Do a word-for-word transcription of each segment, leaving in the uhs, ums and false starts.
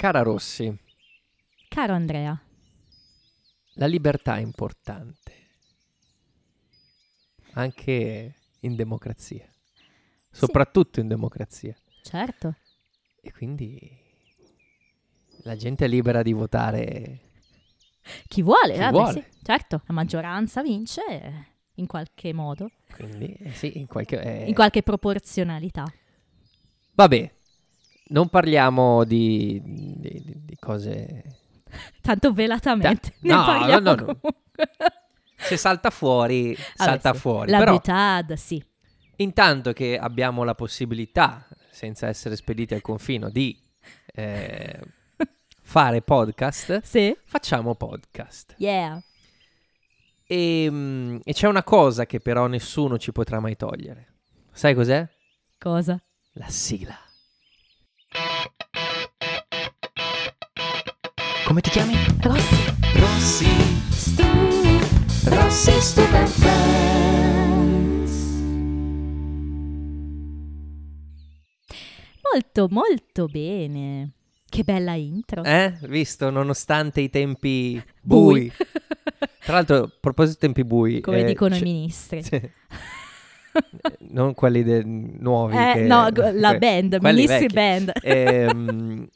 Cara Rossi. Caro Andrea. La libertà è importante. Anche in democrazia. Soprattutto sì. In democrazia. Certo. E quindi la gente è libera di votare chi vuole, chi eh, vuole. Beh, sì, certo, la maggioranza vince in qualche modo. Quindi eh, sì, in qualche eh... in qualche proporzionalità. Vabbè. Non parliamo di, di, di cose tanto velatamente. Ta- no, parliamo no, no, no. Se salta fuori, vabbè, salta sì. fuori. La metà, sì. Intanto che abbiamo la possibilità, senza essere spediti al confino, di eh, fare podcast, sì. Facciamo podcast. Yeah. E, e c'è una cosa che però nessuno ci potrà mai togliere. Sai cos'è? Cosa? La sigla. Come ti chiami? Rossi. Rossi. Stu. Rossi Student Friends. Molto, molto bene. Che bella intro. Eh? Visto, nonostante i tempi bui. bui. Tra l'altro, a proposito dei tempi bui. Come eh, dicono c- i ministri. Sì. Non quelli de- nuovi. Eh, che, no, eh, la band, ministri vecchi. Band. Ehm...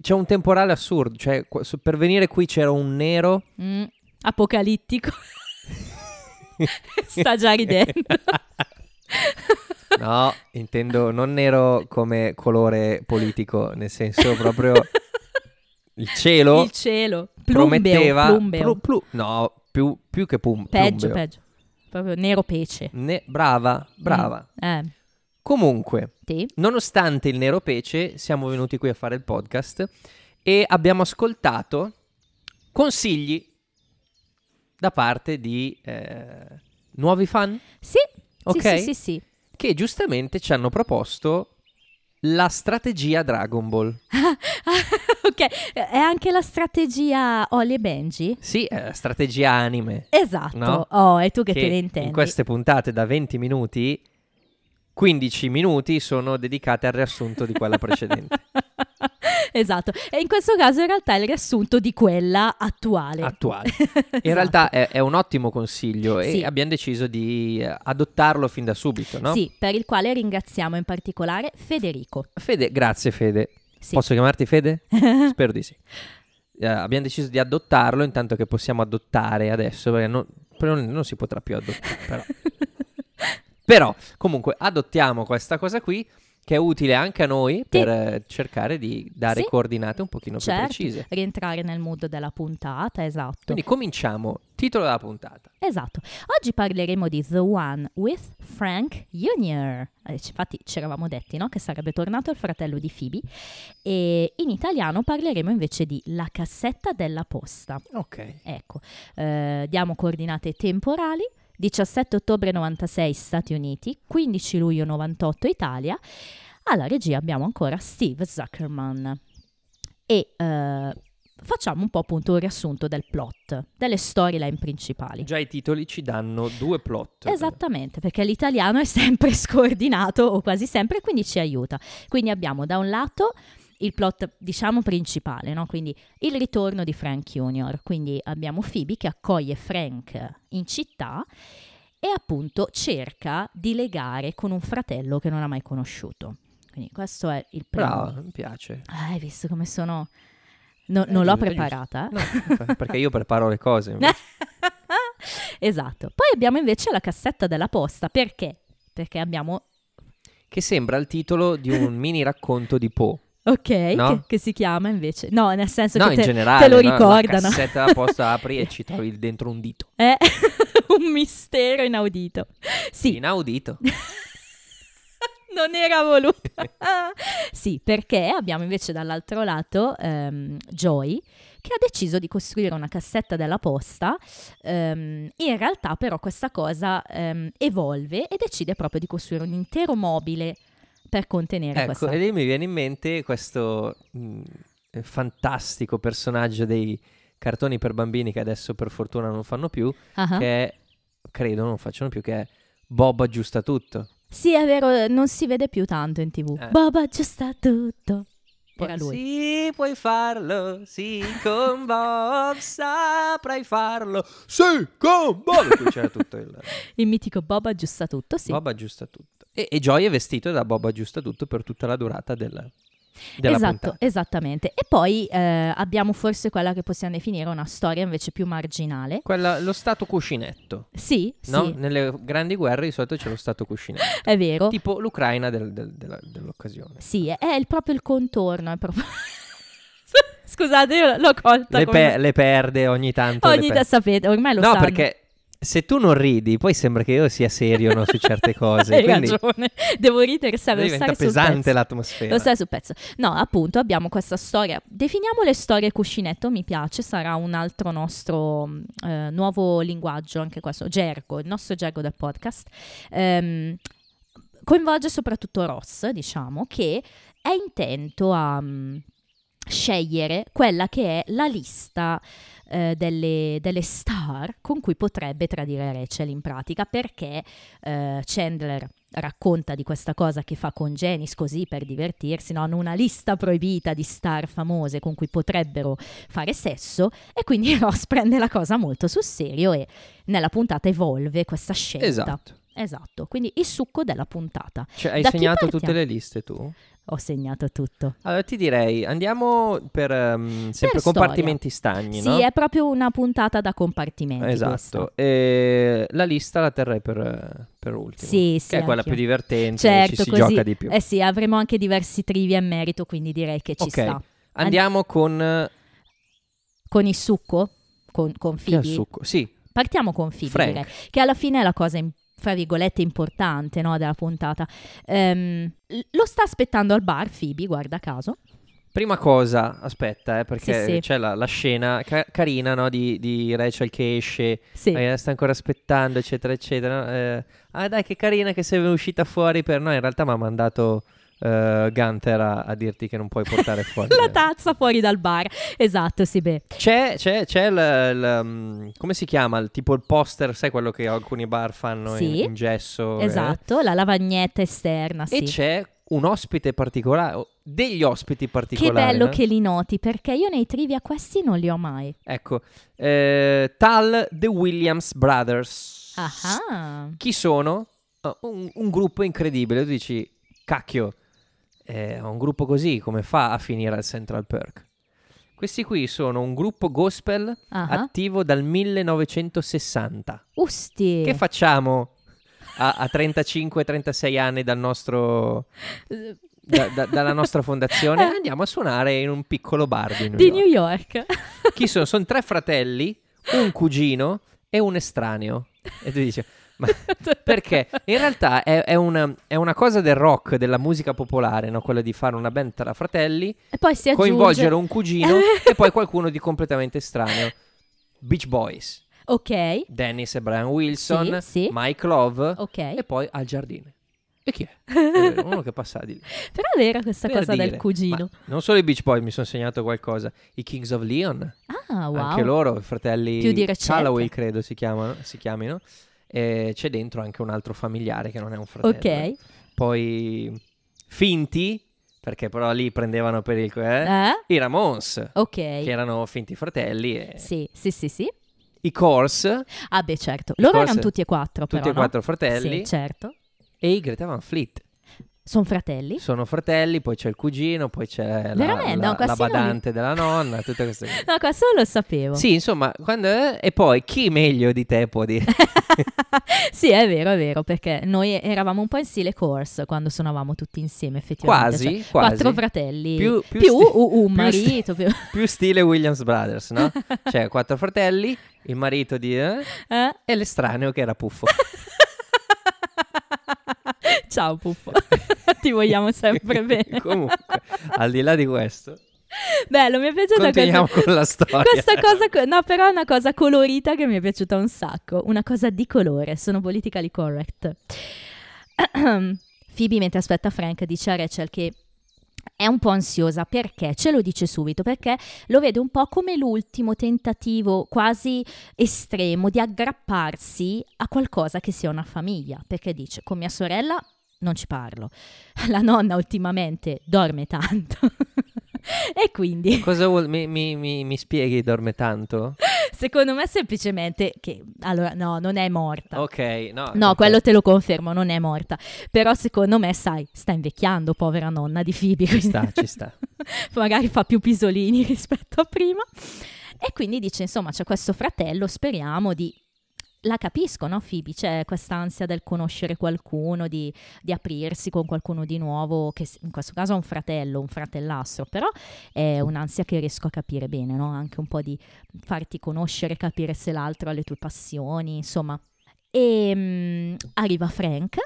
C'è un temporale assurdo, cioè per venire qui c'era un nero... Mm, apocalittico. Sta già ridendo. No, intendo non nero come colore politico, nel senso proprio il cielo... Il cielo, plumbeo, prometteva plumbeo. Plu, plu, no, più, più che pum, peggio, plumbeo. Peggio, proprio nero pece. Ne, brava, brava. Mm, eh. Comunque, sì. Nonostante il nero pece, siamo venuti qui a fare il podcast e abbiamo ascoltato consigli da parte di eh, nuovi fan. Sì, okay? sì, sì, sì, sì. Che giustamente ci hanno proposto la strategia Dragon Ball. Ok, è anche la strategia Oli e Benji? Sì, è la strategia anime. Esatto, no? Oh, è tu che, che te ne intendi. In queste puntate da venti minuti... quindici minuti sono dedicati al riassunto di quella precedente. Esatto, e in questo caso in realtà è il riassunto di quella attuale. Attuale. Esatto. In realtà è, è un ottimo consiglio e sì. Abbiamo deciso di adottarlo fin da subito, no? Sì, per il quale ringraziamo in particolare Federico. Fede, grazie Fede. Sì. Posso chiamarti Fede? Spero di sì. Eh, abbiamo deciso di adottarlo intanto che possiamo adottare adesso, perché non, non si potrà più adottare, però... Però, comunque, adottiamo questa cosa qui che è utile anche a noi sì. per eh, cercare di dare sì. coordinate un pochino certo. più precise. Rientrare nel mood della puntata, esatto. Quindi cominciamo, titolo della puntata. Esatto. Oggi parleremo di The One with Frank Junior Infatti ci eravamo detti, no? Che sarebbe tornato il fratello di Phoebe. E in italiano parleremo invece di La cassetta della posta. Ok. Ecco, eh, diamo coordinate temporali. diciassette ottobre novantasei Stati Uniti, quindici luglio novantotto Italia. Alla regia abbiamo ancora Steve Zuckerman. E eh, facciamo un po' appunto un riassunto del plot, delle storyline principali. Già i titoli ci danno due plot. Esattamente, perché l'italiano è sempre scordinato o quasi sempre, quindi ci aiuta. Quindi abbiamo da un lato... il plot, diciamo, principale, no? Quindi il ritorno di Frank Junior Quindi abbiamo Phoebe che accoglie Frank in città e appunto cerca di legare con un fratello che non ha mai conosciuto. Quindi questo è il primo. Bravo, mi piace. Ah, hai visto come sono... No, eh, non l'ho preparata. Eh? No, perché io preparo le cose. Esatto. Poi abbiamo invece la cassetta della posta. Perché? Perché abbiamo... Che sembra il titolo di un mini racconto di Poe. Ok, no? che, che si chiama invece... No, nel senso no, che te, generale, te lo no, ricordano. La cassetta della posta apri e ci trovi dentro un dito. È un mistero inaudito. Sì. Inaudito. Non era voluto. Sì, perché abbiamo invece dall'altro lato um, Joy, che ha deciso di costruire una cassetta della posta. Um, in realtà però questa cosa um, evolve e decide proprio di costruire un intero mobile per contenere ecco, questa. Ecco, e lì mi viene in mente questo mh, fantastico personaggio dei cartoni per bambini che adesso per fortuna non fanno più, uh-huh. che è, credo non facciano più, che è Bob aggiusta tutto. Sì, è vero, non si vede più tanto in TV. Eh. Bob aggiusta tutto. Era lui. Sì, puoi farlo, sì, con Bob saprai farlo, sì, con Bob. C'era tutto il... il mitico Bob aggiusta tutto, sì. Bob aggiusta tutto. E, e Joy è vestito da Bob aggiusta tutto per tutta la durata del... della esatto, puntata. Esattamente. E poi eh, abbiamo forse quella che possiamo definire una storia invece più marginale, quella, lo stato cuscinetto. Sì, no? Sì. Nelle grandi guerre di solito c'è lo stato cuscinetto. È vero. Tipo l'Ucraina del, del, della, dell'occasione. Sì, è, è il, proprio il contorno, è proprio... Scusate, io l'ho colta. Le, come... pe- le perde ogni tanto. Ogni tanto, sapete, ormai lo no, sanno. No, perché... se tu non ridi, poi sembra che io sia serio, no, su certe cose. Hai quindi... ragione, devo ridere, stare, diventa stare pesante l'atmosfera. Lo stare sul pezzo. No, appunto, abbiamo questa storia. Definiamo le storie cuscinetto, mi piace, sarà un altro nostro eh, nuovo linguaggio, anche questo, gergo, il nostro gergo del podcast. Ehm, coinvolge soprattutto Ross, diciamo, che è intento a... Um, scegliere quella che è la lista eh, delle, delle star con cui potrebbe tradire Rachel, in pratica, perché eh, Chandler racconta di questa cosa che fa con Janice così per divertirsi, no? Hanno una lista proibita di star famose con cui potrebbero fare sesso, e quindi Ross prende la cosa molto sul serio e nella puntata evolve questa scelta. Esatto. Esatto, quindi il succo della puntata. Cioè, hai da segnato tutte le liste tu? Ho segnato tutto. Allora ti direi, andiamo per um, sempre per compartimenti stagni, sì, no? Sì, è proprio una puntata da compartimenti. Esatto, e la lista la terrei per, per ultimo. Sì, sì, che è quella io. Più divertente, certo, ci si così, gioca di più. Eh sì, avremo anche diversi trivia in merito, quindi direi che ci okay. sta. Andiamo And- con... Con il succo? Con, con Phoebe? Che è il succo, sì. Partiamo con Phoebe, direi, che alla fine è la cosa importante, fra virgolette importante, no, della puntata. Um, lo sta aspettando al bar Phoebe, guarda caso. Prima cosa, aspetta, eh, perché sì, sì. c'è la, la scena ca- carina, no, di, di Rachel che esce, sì. eh, sta ancora aspettando, eccetera, eccetera. Eh, ah dai, che carina che sei uscita fuori per noi. In realtà mi ha mandato... Uh, Gunther a, a dirti che non puoi portare fuori la tazza fuori dal bar. Esatto, sì, beh. C'è, c'è, c'è il, il, come si chiama? Il, tipo il poster, sai quello che alcuni bar fanno, sì, in, in gesso. Esatto, eh? La lavagnetta esterna, sì. E c'è un ospite particolare, degli ospiti particolari. Che bello, no? Che li noti, perché io nei trivia questi non li ho mai. Ecco, eh, tal The Williams Brothers. Aha. Chi sono? Oh, un, un gruppo incredibile, tu dici, cacchio, Eh, un gruppo così come fa a finire al Central Perk? Questi qui sono un gruppo gospel uh-huh. attivo dal millenovecentosessanta. Usti! Che facciamo a, a trentacinque trentasei anni dal nostro... Da, da, dalla nostra fondazione? Andiamo a suonare in un piccolo bar di New di York. New York. Chi sono? Sono tre fratelli, un cugino e un estraneo. E tu dici... Ma perché in realtà è, è, una, è una cosa del rock, della musica popolare, no? Quella di fare una band tra fratelli e poi si aggiunge... coinvolgere un cugino e poi qualcuno di completamente estraneo. Beach Boys, ok, Dennis e Brian Wilson, sì, sì. Mike Love, okay. E poi Al Giardino. E chi è? È vero, uno che passa di lì. Però è vera questa per cosa dire, del cugino. Non solo i Beach Boys, mi sono segnato qualcosa. I Kings of Leon, ah, wow. Anche loro, i fratelli Calloway credo si chiamano, si chiamino. Eh, c'è dentro anche un altro familiare che non è un fratello, okay. Poi finti, perché però lì prendevano per il eh? Eh? i Ramones, okay. Che erano finti fratelli e... sì, sì, sì, sì. I Corrs, ah beh certo, loro Corrs, erano tutti e quattro però, tutti e no? quattro fratelli, sì, certo. E i Greta Van Fleet sono fratelli? Sono fratelli, poi c'è il cugino, poi c'è la, la, no, la badante li... della nonna, tutte queste cose. No, questo non lo sapevo. Sì, insomma, quando è... e poi chi meglio di te può dire? Sì, è vero, è vero, perché noi eravamo un po' in stile Corrs quando suonavamo tutti insieme, effettivamente. Quasi, cioè, quasi. Quattro fratelli, più, più, più sti... un, un marito. Più, sti... più stile Williams Brothers, no? Cioè, quattro fratelli, il marito di... Eh? Eh? E l'estraneo che era Puffo. Ciao Puffo, ti vogliamo sempre bene. Comunque, al di là di questo, bello, mi è piaciuta. Continuiamo questa, con la storia. Questa cosa, no, però è una cosa colorita che mi è piaciuta un sacco. Una cosa di colore, sono politically correct. Phoebe, mentre aspetta Frank, dice a Rachel che è un po' ansiosa, perché ce lo dice subito, perché lo vede un po' come l'ultimo tentativo quasi estremo di aggrapparsi a qualcosa che sia una famiglia, perché dice con mia sorella non ci parlo, la nonna ultimamente dorme tanto E quindi cosa vuol mi, mi, mi, mi spieghi dorme tanto? Secondo me semplicemente che allora no, non è morta. Ok, no. No, okay. Quello te lo confermo, non è morta. Però secondo me, sai, sta invecchiando, povera nonna di Phoebe. Ci sta, ci sta. Magari fa più pisolini rispetto a prima. E quindi dice, insomma, c'è questo fratello, speriamo di... La capisco, no, Phoebe? C'è quest'ansia del conoscere qualcuno, di, di aprirsi con qualcuno di nuovo, che in questo caso è un fratello, un fratellastro, però è un'ansia che riesco a capire bene, no? Anche un po' di farti conoscere, capire se l'altro ha le tue passioni, insomma. E mh, arriva Frank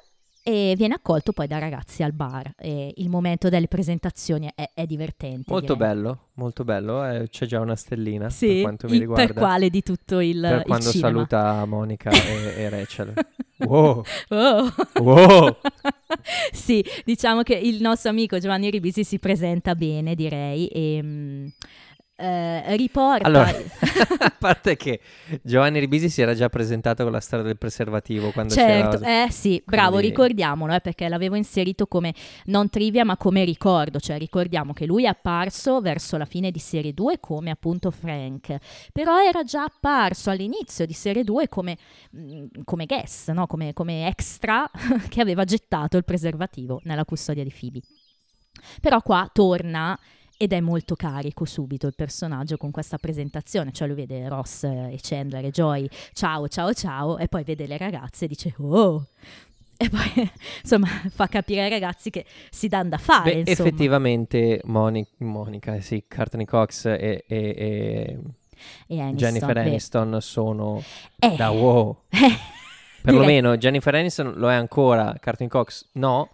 e viene accolto poi da ragazzi al bar. E il momento delle presentazioni è, è divertente. Molto direi. bello, molto bello. Eh, c'è già una stellina, sì, per quanto mi il, riguarda. Per quale di tutto il, per il quando cinema. Saluta Monica e, e Rachel. Wow. Oh. Wow. Sì, diciamo che il nostro amico Giovanni Ribisi si presenta bene, direi. E... Mh, Eh, riporta allora, a parte che Giovanni Ribisi si era già presentato con la storia del preservativo quando certo, c'era... eh sì, bravo, quindi... ricordiamolo eh, perché l'avevo inserito come non trivia ma come ricordo, cioè ricordiamo che lui è apparso verso la fine di serie due come appunto Frank, però era già apparso all'inizio di serie due come, come guest, no? come, come extra che aveva gettato il preservativo nella custodia di Phoebe, però qua torna. Ed è molto carico subito il personaggio con questa presentazione, cioè lui vede Ross e Chandler e Joy, ciao, ciao, ciao, e poi vede le ragazze e dice oh, e poi insomma fa capire ai ragazzi che si danno da fare. Beh, insomma. Effettivamente Moni- Monica, sì, Courtney Cox e... e, e... e Aniston, Jennifer Aniston beh. sono eh. da wow. Perlomeno Jennifer Aniston lo è ancora, Courtney Cox no.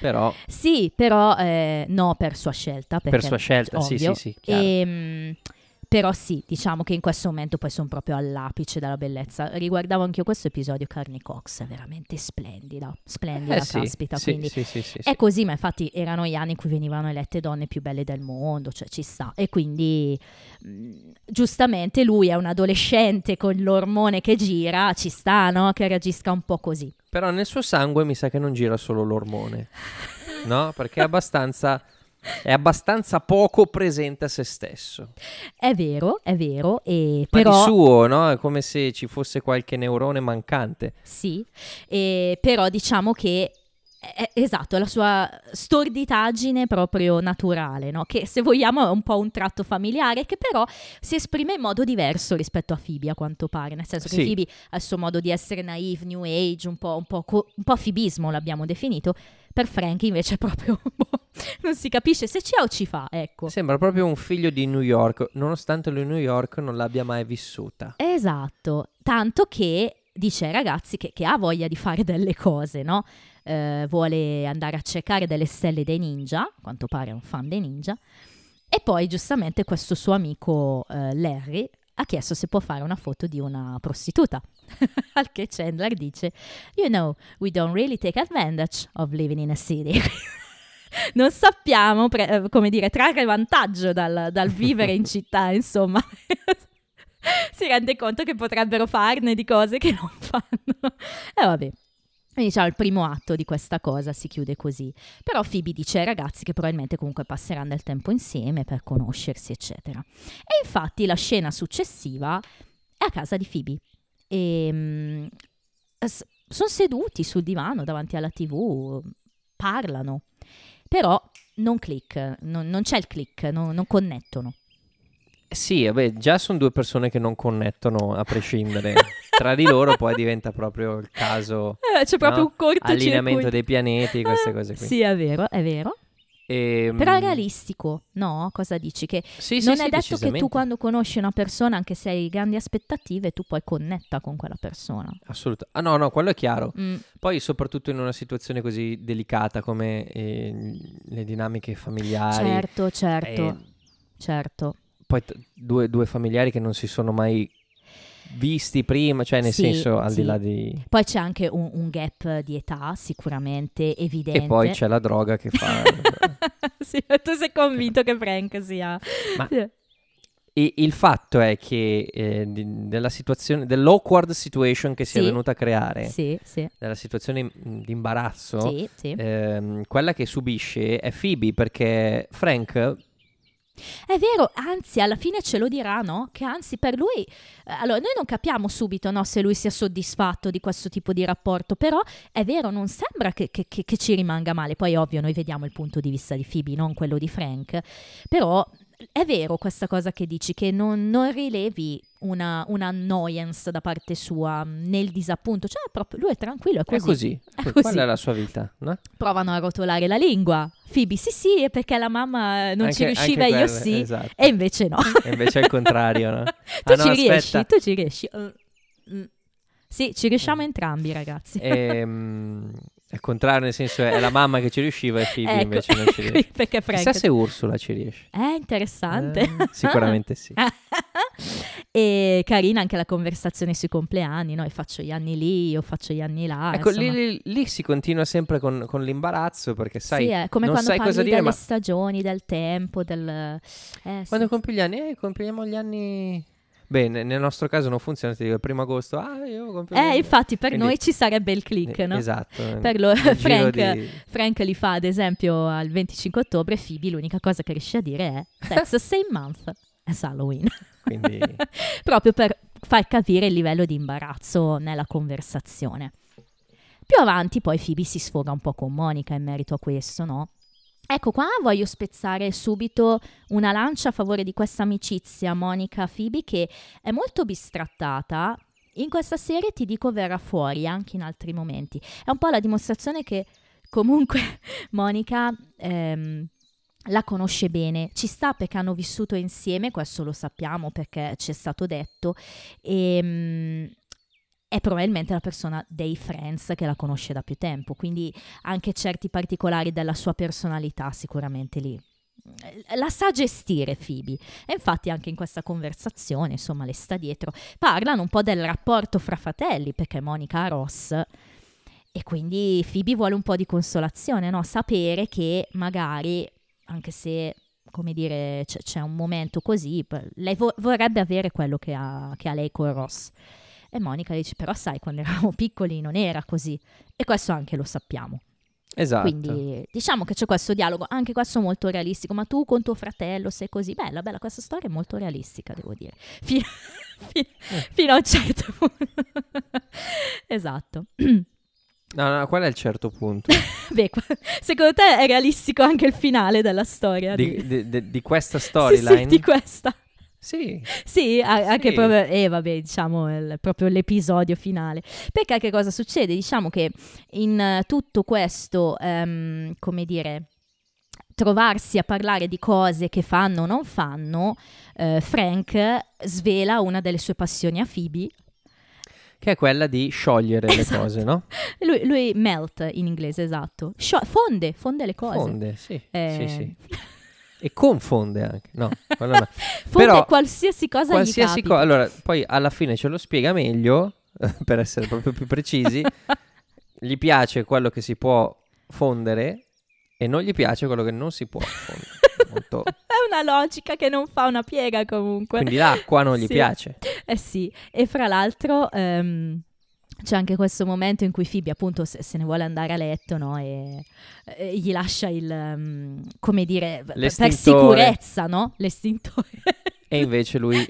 Però sì, però eh, no per sua scelta. Per sua scelta, ovvio. sì, sì, sì, chiaro. E, mh, però sì, diciamo che in questo momento poi sono proprio all'apice della bellezza. Riguardavo anche io questo episodio, Courtney Cox, è veramente splendida, splendida, eh, sì, caspita. Sì, quindi sì, sì, sì, sì, è così, ma infatti erano gli anni in cui venivano elette donne più belle del mondo, cioè ci sta. E quindi mh, giustamente lui è un adolescente con l'ormone che gira, ci sta, no? Che reagisca un po' così. Però nel suo sangue mi sa che non gira solo l'ormone, no? Perché è abbastanza, è abbastanza poco presente a se stesso. È vero, è vero. E Ma però... di suo, no? È come se ci fosse qualche neurone mancante. Sì, e però diciamo che... Esatto, è la sua storditaggine proprio naturale, no? Che se vogliamo è un po' un tratto familiare, che però si esprime in modo diverso rispetto a Phoebe, a quanto pare. Nel senso che sì. Phoebe ha il suo modo di essere naive, new age, un po', un po', co- un po' fibismo l'abbiamo definito. Per Frank invece è proprio non si capisce se ci ha o ci fa, ecco. Sembra proprio un figlio di New York, nonostante lui New York non l'abbia mai vissuta. Esatto, tanto che dice ai ragazzi che, che ha voglia di fare delle cose, no? Eh, vuole andare a cercare delle stelle dei ninja, a quanto pare è un fan dei ninja, e poi giustamente questo suo amico eh, Larry ha chiesto se può fare una foto di una prostituta, al che Chandler dice you know, we don't really take advantage of living in a city. Non sappiamo, pre- come dire, trarre vantaggio dal, dal vivere in città, insomma. Si rende conto che potrebbero farne di cose che non fanno. E eh, vabbè, diciamo il primo atto di questa cosa si chiude così. Però Phoebe dice ai ragazzi che probabilmente comunque passeranno del tempo insieme per conoscersi, eccetera. E infatti la scena successiva è a casa di Phoebe. E, mh, s- sono seduti sul divano davanti alla tivù, parlano, però non click, non, non c'è il click, non, non connettono. Sì, vabbè, già sono due persone che non connettono a prescindere. Tra di loro poi diventa proprio il caso, eh, c'è proprio no? un cortocircuito, allineamento dei pianeti, queste cose qui. Sì, è vero, è vero. E, però è realistico, no? Cosa dici? Che sì, non sì, è sì, detto che tu quando conosci una persona, anche se hai grandi aspettative, tu poi connetta con quella persona. Assolutamente. Ah no, no, quello è chiaro. Mm. Poi soprattutto in una situazione così delicata come eh, le dinamiche familiari. Certo, certo, eh, certo. Poi t- due, due familiari che non si sono mai visti prima, cioè nel sì, senso al sì. di là di... Poi c'è anche un, un gap di età sicuramente evidente. E poi c'è la droga che fa... Sì, tu sei convinto che Frank sia... Ma sì. Il fatto è che eh, di, della situazione, dell'awkward situation che si sì. è venuta a creare, sì, sì. della situazione di imbarazzo, sì, sì. Ehm, quella che subisce è Phoebe, perché Frank... È vero, anzi alla fine ce lo dirà, no? Che anzi per lui, allora noi non capiamo subito, no, se lui sia soddisfatto di questo tipo di rapporto, però è vero, non sembra che, che, che ci rimanga male. Poi ovvio noi vediamo il punto di vista di Phoebe, non quello di Frank, però è vero questa cosa che dici, che non, non rilevi una, una annoyance da parte sua nel disappunto, cioè proprio lui è tranquillo, è così. È così, è così. Quella è la sua vita, no? Provano a rotolare la lingua. Phoebe sì sì, è perché la mamma non anche, ci riusciva e io sì, esatto. E invece no. E invece è il contrario, no? tu, ah, ci no, riesci, tu ci riesci, tu ci riesci. Sì, ci riusciamo entrambi, ragazzi. Ehm... È contrario, nel senso è la mamma che ci riusciva e Phoebe ecco, invece non ci riesce. Perché Frank... Chissà se Ursula ci riesce. È interessante. Eh, sicuramente sì. E carina anche la conversazione sui compleanni, no? E faccio gli anni lì, io faccio gli anni là. Ecco, lì, lì, lì si continua sempre con, con l'imbarazzo, perché sai, sì, eh, come non sai cosa dire. Come quando parli delle ma... stagioni, del tempo, del... Eh, quando sì. compi gli anni, eh, compiamo gli anni... Bene, nel nostro caso non funziona, ti dico il primo agosto, ah io compio... Eh, infatti per Quindi, noi ci sarebbe il click, no? Esatto. Per lo, Frank, di... Frank li fa ad esempio al venticinque ottobre, Phoebe l'unica cosa che riesce a dire è that's the same month as Halloween. Quindi... Proprio per far capire il livello di imbarazzo nella conversazione. Più avanti poi Phoebe si sfoga un po' con Monica in merito a questo, no? Ecco qua voglio spezzare subito una lancia a favore di questa amicizia Monica-Phoebe, che è molto bistrattata. In questa serie, ti dico, verrà fuori anche in altri momenti. È un po' la dimostrazione che comunque Monica ehm, la conosce bene, ci sta perché hanno vissuto insieme, questo lo sappiamo perché ci è stato detto, e... Mh, è probabilmente la persona dei Friends che la conosce da più tempo, quindi anche certi particolari della sua personalità sicuramente lì la sa gestire Phoebe, e infatti anche in questa conversazione insomma le sta dietro. Parlano un po' del rapporto fra fratelli perché Monica ha Ross, e quindi Phoebe vuole un po' di consolazione, no? Sapere che magari, anche se come dire c- c'è un momento così, lei vo- vorrebbe avere quello che ha, che ha lei con Ross. E Monica dice, però sai, quando eravamo piccoli non era così, e questo anche lo sappiamo. Esatto. Quindi diciamo che c'è questo dialogo, anche questo molto realistico, ma tu con tuo fratello sei così, bella, bella, questa storia è molto realistica, devo dire, fino, fino, eh. fino a un certo punto. Esatto. No, no, qual è il certo punto? Beh, secondo te è realistico anche il finale della storia? Di, di, di, di questa storyline? Sì, sì, di questa. Sì, sì, anche sì. Proprio, eh, vabbè, diciamo il, proprio l'episodio finale. Perché che cosa succede? Diciamo che in tutto questo, um, come dire, trovarsi a parlare di cose che fanno o non fanno, eh, Frank svela una delle sue passioni a Phoebe, che è quella di sciogliere, esatto, le cose, no? Lui, lui melt in inglese, esatto. Scio- fonde, fonde le cose. Fonde, sì, eh... sì, sì. E confonde anche, no, no. Però qualsiasi cosa qualsiasi gli capita. Co- allora, poi alla fine ce lo spiega meglio, per essere proprio più precisi, gli piace quello che si può fondere e non gli piace quello che non si può fondere. Molto... È una logica che non fa una piega comunque. Quindi l'acqua non gli sì. piace. Eh sì, e fra l'altro... Um... C'è anche questo momento in cui Phoebe appunto se, se ne vuole andare a letto, no? E, e gli lascia il, um, come dire, per sicurezza, no? L'estintore. E invece lui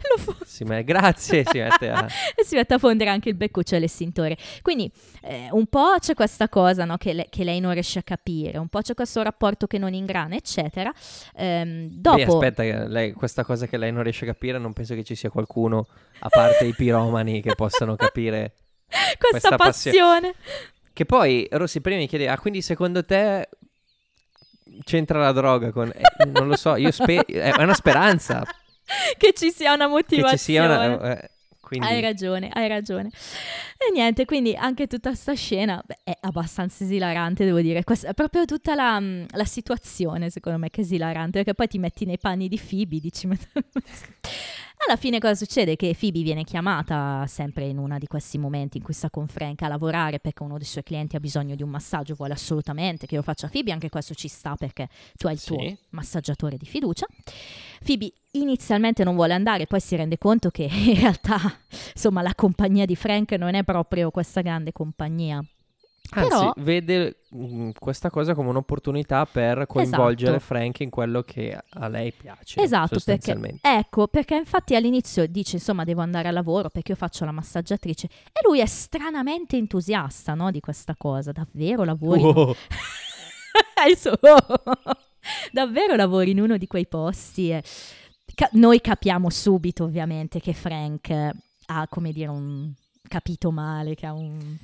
si mette, grazie, si mette a... e si mette a fondere anche il beccuccio e l'estintore. Quindi eh, un po' c'è questa cosa, no? Che, le, che lei non riesce a capire, un po' c'è questo rapporto che non ingrana, eccetera. Ehm, dopo... Beh, aspetta, lei, questa cosa che lei non riesce a capire, non penso che ci sia qualcuno, a parte i piromani, che possano capire... Questa, questa passione. passione Che poi Rossi prima mi chiede, ah quindi secondo te c'entra la droga con... eh, non lo so, io spe... è una speranza che ci sia una motivazione, che ci sia una... eh, quindi... hai ragione, hai ragione. E niente, quindi anche tutta sta scena beh, è abbastanza esilarante, devo dire. Questa, è proprio tutta la, la situazione secondo me che è esilarante, perché poi ti metti nei panni di Phoebe, dici ma... Alla fine cosa succede? Che Phoebe viene chiamata sempre in uno di questi momenti in cui sta con Frank a lavorare, perché uno dei suoi clienti ha bisogno di un massaggio, vuole assolutamente che lo faccia Phoebe, anche questo ci sta perché tu hai il tuo sì. massaggiatore di fiducia. Phoebe inizialmente non vuole andare, poi si rende conto che in realtà insomma la compagnia di Frank non è proprio questa grande compagnia Anzi, però... vede mh, questa cosa come un'opportunità per coinvolgere, esatto, Frank in quello che a lei piace. Esatto, perché, ecco, perché infatti all'inizio dice, insomma, devo andare a lavoro perché io faccio la massaggiatrice, e lui è stranamente entusiasta, no, di questa cosa. Davvero lavori? Oh. Davvero lavori in uno di quei posti? E... Ca- noi capiamo subito, ovviamente, che Frank ha, come dire, un capito male, che ha un...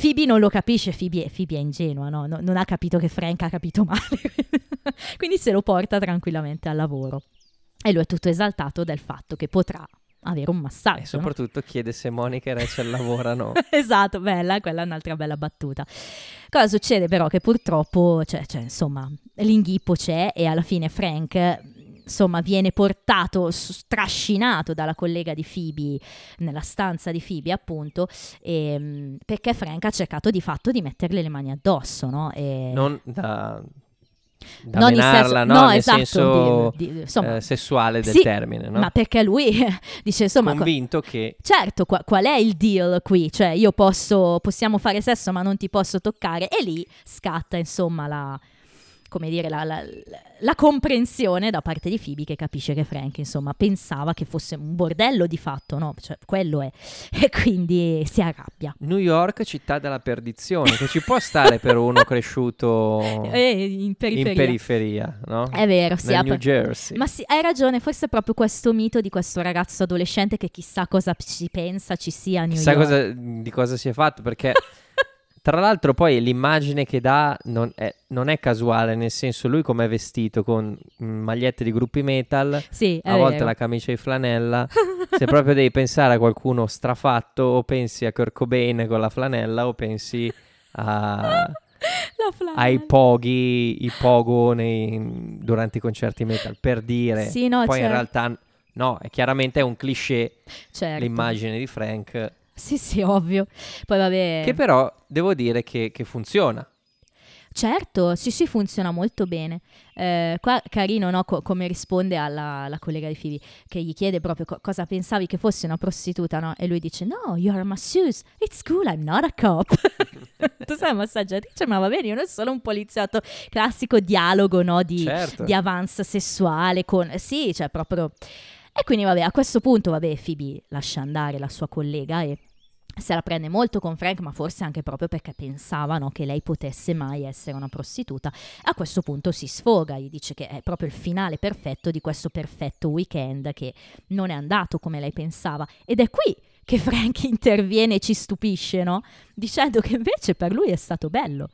Phoebe non lo capisce, Phoebe è, Phoebe è ingenua, no? No, non ha capito che Frank ha capito male, quindi se lo porta tranquillamente al lavoro e lui è tutto esaltato del fatto che potrà avere un massaggio. E soprattutto, no? Chiede se Monica e Rachel lavorano. Esatto, bella, quella è un'altra bella battuta. Cosa succede però? Che purtroppo, cioè, cioè, insomma, l'inghippo c'è e alla fine Frank... insomma viene portato, trascinato dalla collega di Phoebe nella stanza di Phoebe, appunto, e, perché Frank ha cercato di fatto di metterle le mani addosso, no? E... non da, da non menarla, no? No, nel esatto, senso di, di, insomma, eh, sessuale del sì, termine, no? Ma perché lui dice, insomma, convinto qua, che certo qua, qual è il deal qui? Cioè io posso, possiamo fare sesso ma non ti posso toccare, e lì scatta, insomma, la... come dire, la, la, la comprensione da parte di Phoebe, che capisce che Frank, insomma, pensava che fosse un bordello di fatto, no? Cioè, quello è. E quindi si arrabbia. New York, città della perdizione, che ci può stare per uno cresciuto in periferia, in periferia, no? È vero, sì. Nel New Jersey. Ma sì, hai ragione, forse è proprio questo mito di questo ragazzo adolescente che chissà cosa ci pensa ci sia a New chissà York. Chissà cosa, di cosa si è fatto, perché... Tra l'altro poi l'immagine che dà non è, non è casuale, nel senso lui come è vestito, con magliette di gruppi metal, sì, a volte vero, la camicia di flanella, se proprio devi pensare a qualcuno strafatto o pensi a Kurt Cobain con la flanella o pensi a... ai poghi, i pogo nei, durante i concerti metal, per dire, sì, no, poi certo, in realtà no, è chiaramente è un cliché, certo, l'immagine di Frank... Sì, sì, ovvio. Poi vabbè. Che però devo dire che, che funziona. Certo, sì, sì, funziona molto bene. Eh, qua carino, no? Co- come risponde alla, alla collega di Phoebe, che gli chiede proprio co- cosa pensavi che fosse una prostituta, no? E lui dice, no, you're a masseuse, it's cool, I'm not a cop. Tu sei massaggiatrice, ma va bene, io non sono un poliziotto. Classico dialogo, no? Di, certo, di avance sessuale con... Sì, cioè proprio... E quindi vabbè, a questo punto vabbè, Phoebe lascia andare la sua collega e se la prende molto con Frank, ma forse anche proprio perché pensava, no, che lei potesse mai essere una prostituta. A questo punto si sfoga, gli dice che è proprio il finale perfetto di questo perfetto weekend che non è andato come lei pensava, ed è qui che Frank interviene e ci stupisce, no? Dicendo che invece per lui è stato bello.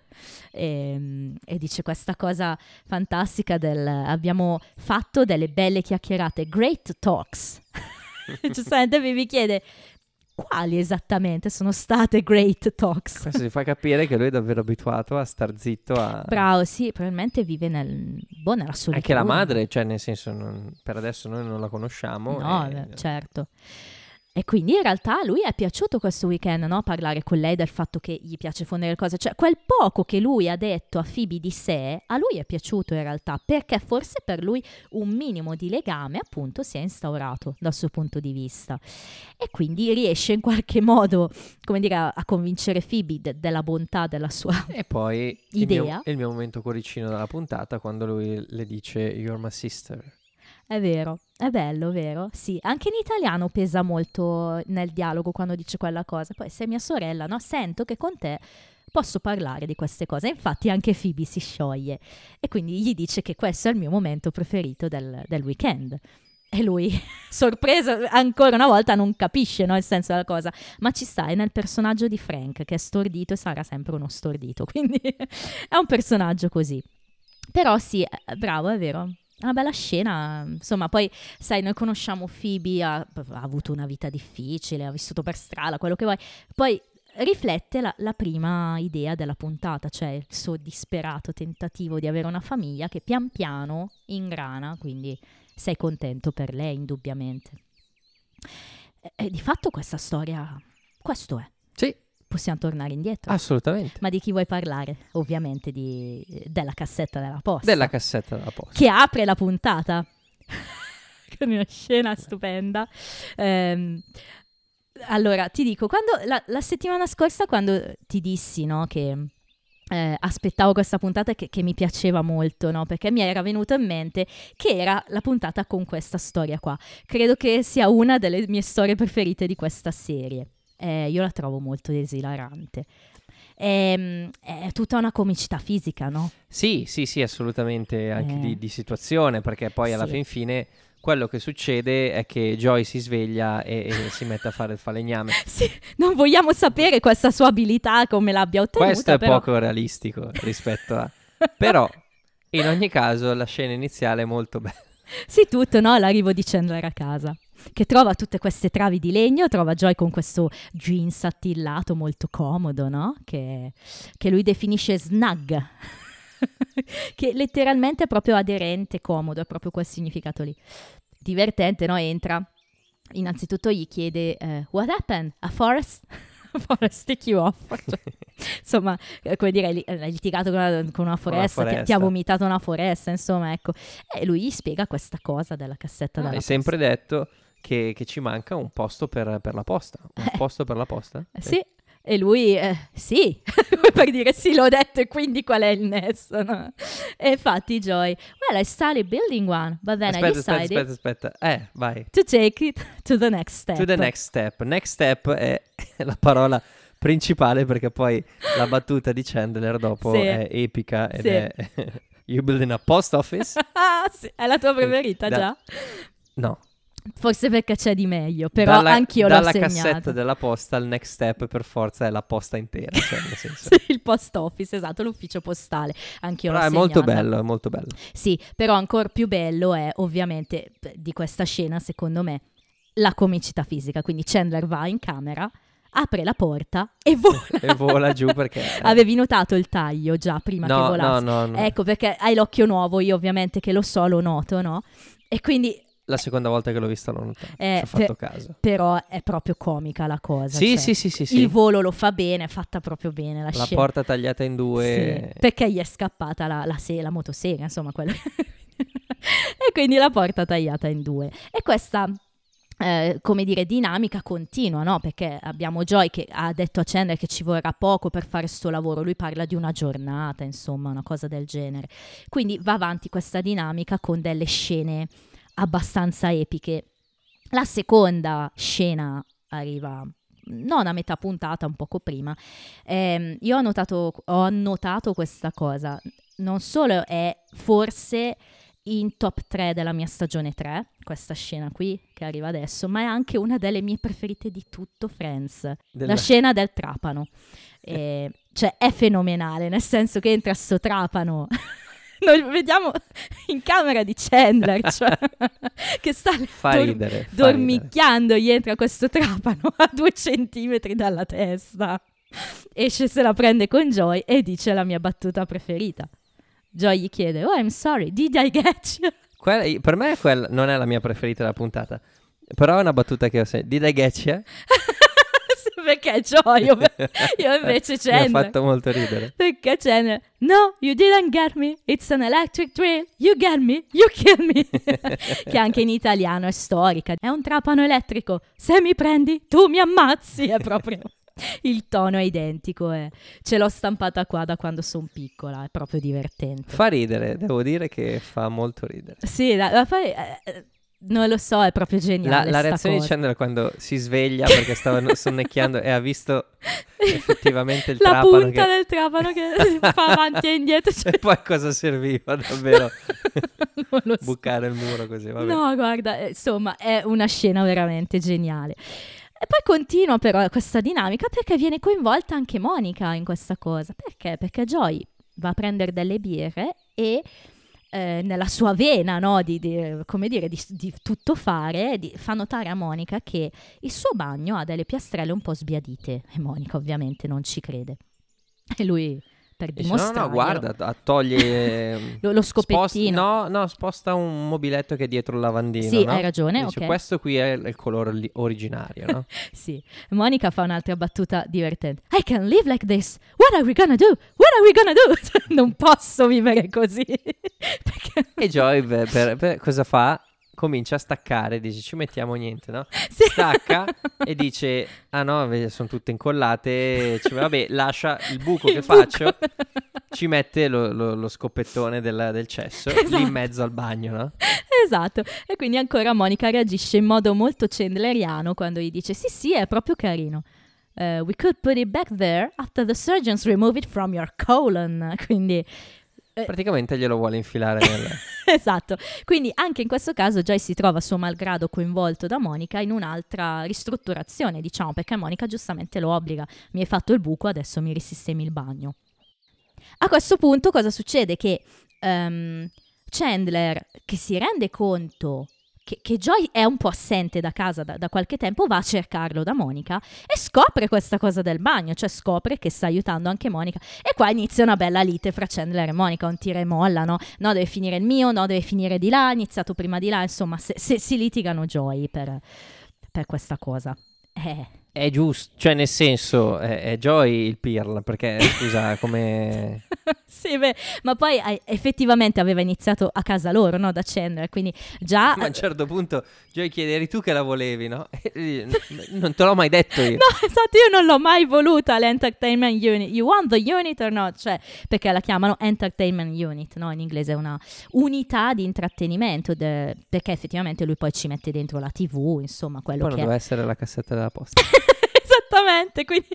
E, e dice questa cosa fantastica del abbiamo fatto delle belle chiacchierate, great talks. Giustamente mi chiede quali esattamente sono state great talks. Questo si fa capire che lui è davvero abituato a star zitto. A... Bravo, sì, probabilmente vive nel... boh, nella solitudine. Anche la madre, cioè nel senso, non... per adesso noi non la conosciamo. No, e... certo. E quindi in realtà lui è piaciuto questo weekend, no? Parlare con lei del fatto che gli piace fondere le cose. Cioè quel poco che lui ha detto a Phoebe di sé, a lui è piaciuto in realtà, perché forse per lui un minimo di legame appunto si è instaurato dal suo punto di vista. E quindi riesce in qualche modo, come dire, a, a convincere Phoebe de- della bontà della sua idea. E poi idea. Il, mio, il mio momento cuoricino della puntata, quando lui le dice "You're my sister". È vero, è bello, vero? Sì, anche in italiano pesa molto nel dialogo quando dice quella cosa. Poi sei mia sorella, no? Sento che con te posso parlare di queste cose. Infatti anche Phoebe si scioglie e quindi gli dice che questo è il mio momento preferito del, del weekend. E lui, sorpreso, ancora una volta non capisce, no, il senso della cosa, ma ci sta, è nel personaggio di Frank, che è stordito e sarà sempre uno stordito, quindi è un personaggio così. Però sì, bravo, è vero. Una bella scena, insomma, poi sai, noi conosciamo Phoebe, ha, ha avuto una vita difficile, ha vissuto per strada, quello che vuoi, poi riflette la, la prima idea della puntata, cioè il suo disperato tentativo di avere una famiglia che pian piano ingrana, quindi sei contento per lei indubbiamente. E, e di fatto questa storia, questo è. Sì. Possiamo tornare indietro? Assolutamente. Ma di chi vuoi parlare? Ovviamente di, della cassetta della posta. Della cassetta della posta. Che apre la puntata. Con una scena stupenda. Eh, Allora, ti dico, quando la, la settimana scorsa, quando ti dissi, no, che eh, aspettavo questa puntata che, che mi piaceva molto, no, perché mi era venuto in mente che era la puntata con questa storia qua. Credo che sia una delle mie storie preferite di questa serie. Eh, io la trovo molto esilarante. È, è tutta una comicità fisica, no? Sì, sì, sì, assolutamente, anche eh. di, di situazione, perché poi alla sì. fin fine... Quello che succede è che Joy si sveglia e, e si mette a fare il falegname. Sì, non vogliamo sapere questa sua abilità, come l'abbia ottenuta. Questo è però... poco realistico rispetto a... Però, in ogni caso, la scena iniziale è molto bella. Sì, tutto, no? L'arrivo di Chandler a casa, che trova tutte queste travi di legno, trova Joy con questo jeans attillato molto comodo, no? Che, che lui definisce snug. Che letteralmente è proprio aderente, comodo, è proprio quel significato lì. Divertente, no? Entra, innanzitutto gli chiede uh, what happened? A forest? A forest take you off? Cioè, insomma, come dire, hai litigato con una, con una foresta, foresta. Ti, ti ha vomitato una foresta, insomma, ecco. E lui gli spiega questa cosa della cassetta. Ah, della hai posta. Sempre detto che, che ci manca un posto per, per la posta. Un eh. posto per la posta? Sì. sì. E lui, eh, sì, per dire sì, l'ho detto, e quindi qual è il nesso, no? E infatti Joy, well, I started building one, but then aspetta, I decided... Aspetta, aspetta, aspetta, eh, vai. To take it to the next step. To the next step. Next step è la parola principale, perché poi la battuta di Chandler dopo sì. è epica ed sì. è... You building a post office? Ah, sì, è la tua preferita da... già? No. Forse perché c'è di meglio, però dalla, anch'io dalla l'ho segnata. Dalla cassetta della posta, il next step per forza è la posta intera. Cioè nel senso. Sì, il post office, esatto, l'ufficio postale. Anch'io però l'ho segnata. Però è molto bello, è molto bello. Sì, però ancora più bello è, ovviamente, di questa scena, secondo me, la comicità fisica. Quindi Chandler va in camera, apre la porta e vola. E vola giù perché... Eh. Avevi notato il taglio già prima no, che volasse? No, no, no. Ecco, perché hai l'occhio nuovo, io ovviamente che lo so, lo noto, no? E quindi... La seconda volta che l'ho vista l'ho notata, eh, ci ho fatto per, caso. Però è proprio comica la cosa. Sì, cioè, sì, sì, sì, sì. Il volo lo fa bene, è fatta proprio bene la, la scena. La porta tagliata in due. Sì, perché gli è scappata la, la, se- la motosega, insomma. Quello... E quindi la porta tagliata in due. E questa... Eh, come dire, dinamica continua, no? Perché abbiamo Joy che ha detto a Chandler che ci vorrà poco per fare sto lavoro, lui parla di una giornata, insomma, una cosa del genere. Quindi va avanti questa dinamica con delle scene abbastanza epiche. La seconda scena arriva non a metà puntata, un poco prima. Eh, io ho notato, ho annotato questa cosa, non solo è forse... in top tre della mia stagione tre, questa scena qui che arriva adesso, ma è anche una delle mie preferite di tutto Friends, della... la scena del trapano. Eh, cioè è fenomenale, nel senso che entra sto trapano, noi vediamo in camera di Chandler, cioè, che sta fa dor- ridere, fa dormicchiando, ridere. Gli entra questo trapano a due centimetri dalla testa, esce, se la prende con Joy e dice la mia battuta preferita. Joy gli chiede, oh I'm sorry, did I get you? Quella, per me quella non è la mia preferita della puntata, però è una battuta che ho sentito, did I get you? Perché Joy, io, io invece Chandler. Mi ha fatto molto ridere. Perché Chandler, no, you didn't get me, it's an electric drill, you get me, you kill me. Che anche in italiano è storica, è un trapano elettrico, se mi prendi tu mi ammazzi, è proprio... Il tono è identico, eh. Ce l'ho stampata qua da quando sono piccola, è proprio divertente. Fa ridere, devo dire che fa molto ridere. Sì, la, la fa, eh, non lo so, è proprio geniale. La, la reazione cosa. Di Chandler quando si sveglia perché stava sonnecchiando e ha visto effettivamente il la trapano. La punta che... del trapano che fa avanti e indietro. Cioè... E poi cosa serviva davvero? Non lo so. Bucare il muro così, va bene. No, guarda, insomma, è una scena veramente geniale. E poi continua però questa dinamica perché viene coinvolta anche Monica in questa cosa. Perché? Perché Joy va a prendere delle birre e eh, nella sua vena, no, di, di, come dire, di, di tutto fare, di, fa notare a Monica che il suo bagno ha delle piastrelle un po' sbiadite. E Monica ovviamente non ci crede. E lui... per dimostrarlo. No, no, guarda, toglie... lo, lo scopettino. Sposta, no, no, sposta un mobiletto che è dietro il lavandino. Sì, no? Hai ragione, dice, ok. Questo qui è il colore li- originario, no? Sì. Monica fa un'altra battuta divertente. I can live like this. What are we gonna do? What are we gonna do? Non posso vivere così. Perché... E Joy, per, per, per, cosa fa? comincia a staccare, dice ci mettiamo niente, no? Sì. Stacca e dice ah no, sono tutte incollate, cioè, vabbè, lascia il buco il che buco. faccio, ci mette lo, lo, lo scoppettone del, del cesso, esatto, lì in mezzo al bagno, no? Esatto, e quindi ancora Monica reagisce in modo molto chandleriano quando gli dice sì sì, è proprio carino. Uh, we could put it back there after the surgeons remove it from your colon. Quindi eh. praticamente glielo vuole infilare nel... Esatto, quindi anche in questo caso Joy si trova suo malgrado coinvolto da Monica in un'altra ristrutturazione, diciamo, perché Monica giustamente lo obbliga. Mi hai fatto il buco, adesso mi risistemi il bagno. A questo punto cosa succede? Che um, Chandler, che si rende conto Che, che Joy è un po' assente da casa da, da qualche tempo, va a cercarlo da Monica e scopre questa cosa del bagno, cioè scopre che sta aiutando anche Monica, e qua inizia una bella lite fra Chandler e Monica, un tira e molla, no? No, deve finire il mio, no, deve finire di là, ha iniziato prima di là, insomma, se, se, si litigano Joy per, per questa cosa. Eh. È giusto, cioè nel senso è, è Joy il pirla, perché scusa come... Sì, beh, ma poi effettivamente aveva iniziato a casa loro, no, da Chandler, quindi già... Ma a un certo punto Joy chiede, eri tu che la volevi, no? Non te l'ho mai detto io. No, esatto, io non l'ho mai voluta l'entertainment unit, you want the unit or not? Cioè, perché la chiamano entertainment unit, no? In inglese è una unità di intrattenimento, de... perché effettivamente lui poi ci mette dentro la tivù, insomma, quello poi che... Poi deve essere la cassetta della posta. Esattamente, quindi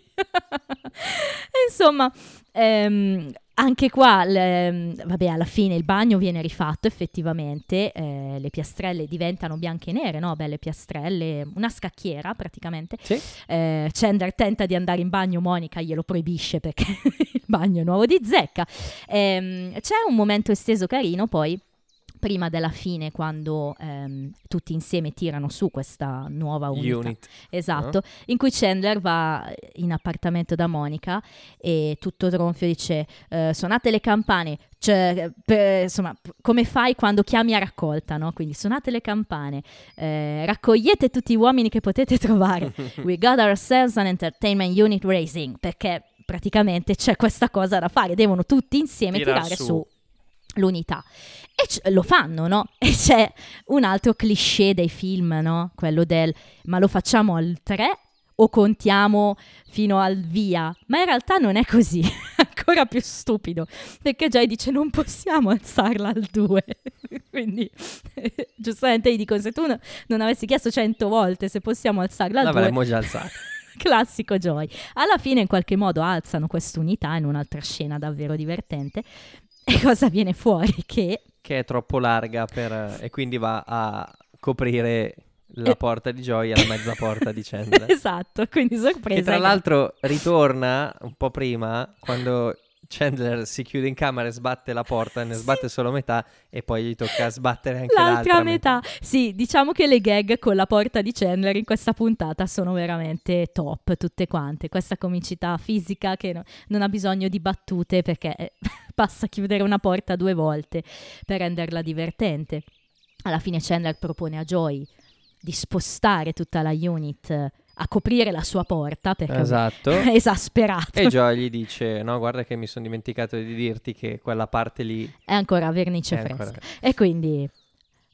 insomma ehm, anche qua le, vabbè, alla fine il bagno viene rifatto effettivamente, eh, le piastrelle diventano bianche e nere, no? Beh, le piastrelle, una scacchiera praticamente, sì. eh, Chandler tenta di andare in bagno, Monica glielo proibisce perché il bagno è nuovo di zecca. Eh, c'è un momento esteso carino poi prima della fine, quando ehm, tutti insieme tirano su questa nuova unità. Unit. Esatto, no? In cui Chandler va in appartamento da Monica e tutto tronfio dice eh, suonate le campane, cioè, per, insomma, come fai quando chiami a raccolta, no? Quindi suonate le campane, eh, raccogliete tutti gli uomini che potete trovare. We got ourselves an entertainment unit raising, perché praticamente c'è questa cosa da fare, devono tutti insieme Tira tirare su. su. l'unità, e c- lo fanno, no? E c'è un altro cliché dei film, no? Quello del ma lo facciamo al tre o contiamo fino al via, ma in realtà non è così, ancora più stupido, perché Joy dice non possiamo alzarla al due. Quindi giustamente gli dico, se tu no- non avessi chiesto cento volte se possiamo alzarla al due l'avremmo già alzata. Classico Joy. Alla fine in qualche modo alzano quest'unità in un'altra scena davvero divertente. E cosa viene fuori? Che... che è troppo larga per... e quindi va a coprire la porta di Joy e la mezza porta di Chandler. Esatto, quindi sorpresa. E tra l'altro ritorna un po' prima, quando Chandler si chiude in camera e sbatte la porta, ne sbatte sì. solo metà e poi gli tocca sbattere anche l'altra, l'altra metà. metà. Sì, diciamo che le gag con la porta di Chandler in questa puntata sono veramente top, tutte quante. Questa comicità fisica che no, non ha bisogno di battute, perché eh, basta chiudere una porta due volte per renderla divertente. Alla fine Chandler propone a Joy di spostare tutta la unit a coprire la sua porta, perché esatto. è esasperato. E Joy gli dice no, guarda che mi sono dimenticato di dirti che quella parte lì è ancora vernice è fresca ancora... E quindi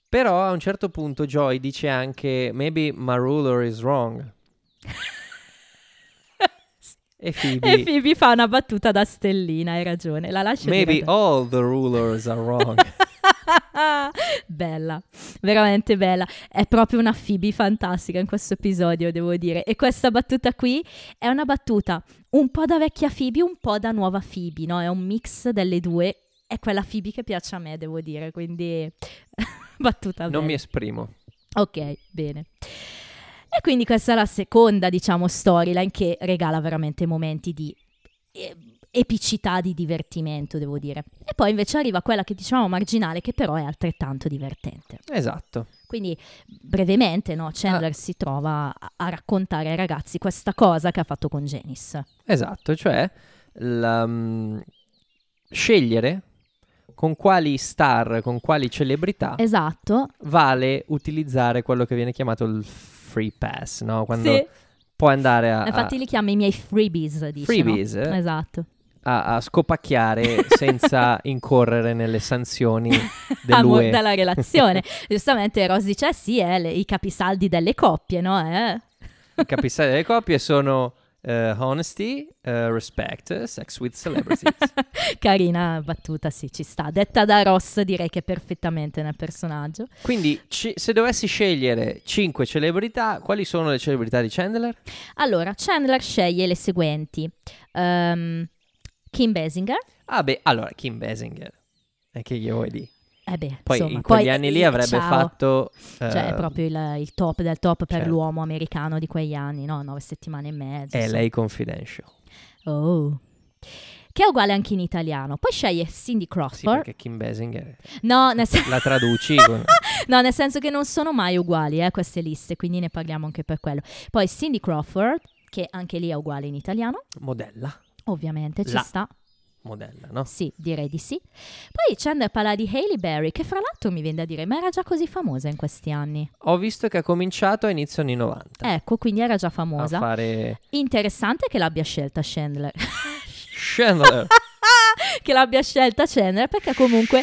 però a un certo punto Joy dice anche maybe my ruler is wrong. E Phoebe... e Phoebe fa una battuta da stellina, hai ragione, la lascia maybe dire... all the rulers are wrong. Bella, veramente bella, è proprio una Phoebe fantastica in questo episodio, devo dire. E questa battuta qui è una battuta un po' da vecchia Phoebe, un po' da nuova Phoebe, no? È un mix delle due, è quella Phoebe che piace a me, devo dire, quindi battuta bella. Non mi esprimo. Ok, bene. E quindi questa è la seconda, diciamo, storyline che regala veramente momenti di... epicità, di divertimento, devo dire. E poi invece arriva quella che dicevamo marginale, che però è altrettanto divertente. Esatto. Quindi brevemente, no, Chandler ah. si trova a, a raccontare ai ragazzi questa cosa che ha fatto con Janice. Esatto, cioè la, um, scegliere con quali star, con quali celebrità, esatto, vale utilizzare quello che viene chiamato il free pass, no? Quando sì. puoi andare a... Infatti a... li chiamo i miei freebies, dice, freebies, no? eh? Esatto. a, a scopacchiare senza incorrere nelle sanzioni dell'U E. Dalla relazione. Giustamente Ross dice, sì, eh, le, i capisaldi delle coppie, no? Eh? I capisaldi delle coppie sono... Uh, honesty, uh, respect, sex with celebrities. Carina battuta, sì, ci sta. Detta da Ross, direi che è perfettamente nel personaggio. Quindi ci, se dovessi scegliere cinque celebrità, quali sono le celebrità di Chandler? Allora, Chandler sceglie le seguenti. um, Kim Basinger. Ah beh, allora Kim Basinger. E che gli vuoi dire? Eh beh, poi insomma, in quegli poi, anni lì avrebbe ciao. fatto... Uh, cioè è proprio il, il top del top per certo. l'uomo americano di quegli anni, no? Nove settimane e mezzo. E lei Confidential. Oh. Che è uguale anche in italiano. Poi sceglie Cindy Crawford. Sì, perché Kim Basinger... No, nel sen- la traduci? Con... No, nel senso che non sono mai uguali, eh, queste liste, quindi ne parliamo anche per quello. Poi Cindy Crawford, che anche lì è uguale in italiano. Modella. Ovviamente, ci la. sta. Modella, no? Sì, direi di sì. Poi Chandler parla di Halle Berry, che fra l'altro mi viene da dire, ma era già così famosa in questi anni. Ho visto che ha cominciato a inizio anni novanta. Ecco, quindi era già famosa. A fare... Interessante che l'abbia scelta Chandler. Chandler! Che l'abbia scelta Chandler, perché comunque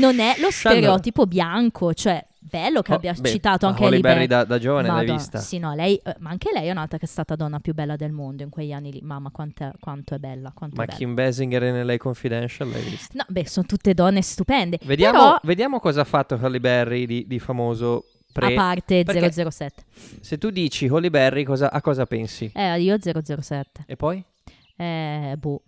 non è lo stereotipo bianco, cioè... Bello che oh, abbia beh, citato anche Halle Berry da, da giovane, Madonna, l'hai vista? Sì, no, lei, eh, ma anche lei è un'altra che è stata donna più bella del mondo in quegli anni lì. Mamma, quanto è bella, quanto ma è bella. Kim Basinger in L A Confidential l'hai vista? No, beh, sono tutte donne stupende. Vediamo, però... vediamo cosa ha fatto Halle Berry di, di famoso pre... A parte perché zero zero sette. Se tu dici Halle Berry, cosa, a cosa pensi? Eh, io zero zero sette. E poi? Eh, boh.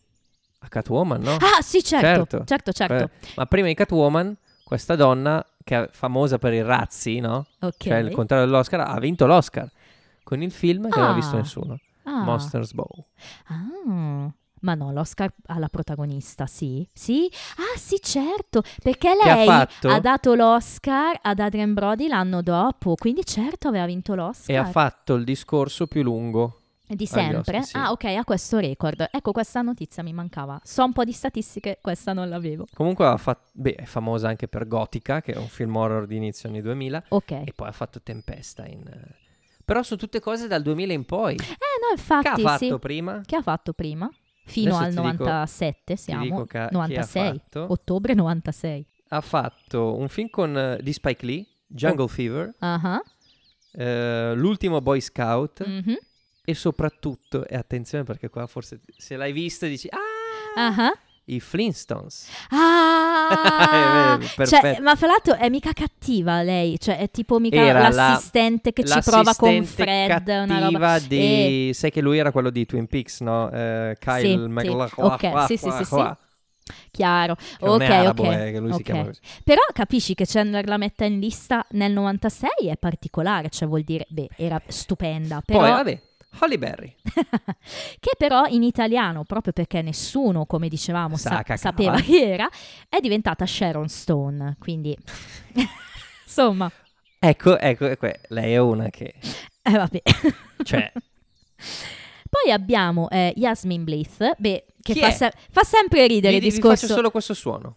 A Catwoman, no? Ah, sì, certo, certo, certo. certo. Eh, ma prima di Catwoman, questa donna... che è famosa per i razzi, no? Okay. Cioè il contrario dell'Oscar, ha vinto l'Oscar con il film che ah. non ha visto nessuno, ah. Monsters Ball. Ah, ma no, l'Oscar alla protagonista, sì? Sì? Ah sì, certo, perché lei ha, ha dato l'Oscar ad Adrien Brody l'anno dopo, quindi certo aveva vinto l'Oscar. E ha fatto il discorso più lungo. Di sempre? Oscar, sì. Ah ok, ha questo record. Ecco, questa notizia mi mancava. So un po' di statistiche, questa non l'avevo. Comunque ha fatto, beh, è famosa anche per Gotica, che è un film horror di inizio anni duemila. Ok. E poi ha fatto Tempesta in... Però sono tutte cose dal duemila in poi. Eh no, infatti. Che ha fatto sì. prima? Che ha fatto prima? Fino adesso al novantasette dico, siamo che, novantasei, ottobre novantasei. Ha fatto un film con, di Spike Lee, Jungle oh. Fever, uh-huh. eh, L'ultimo Boy Scout, mm-hmm. E soprattutto, e attenzione perché qua forse se l'hai visto dici ah uh-huh. i Flintstones. Ah cioè, ma fra l'altro è mica cattiva lei, cioè è tipo mica era l'assistente la, che ci prova con Fred, una roba di e... sai che lui era quello di Twin Peaks, no? Eh, Kyle sì, MacLachlan. Sì. Ok, qua, sì, qua, sì, qua. sì, sì. Chiaro, che ok, arabo, ok. Eh, che lui okay. Si chiama così. Però capisci che Chandler la metta in lista nel novantasei, è particolare, cioè vuol dire beh, era stupenda, però poi vabbè. Halle Berry. Che però in italiano, proprio perché nessuno, come dicevamo, sa- sapeva chi era, è diventata Sharon Stone, quindi insomma. Ecco, ecco, ecco, lei è una che... Eh vabbè. Cioè. Poi abbiamo eh, Yasmine Bleeth, beh, che fa, se- fa sempre ridere vi, il discorso... Vi faccio solo questo suono.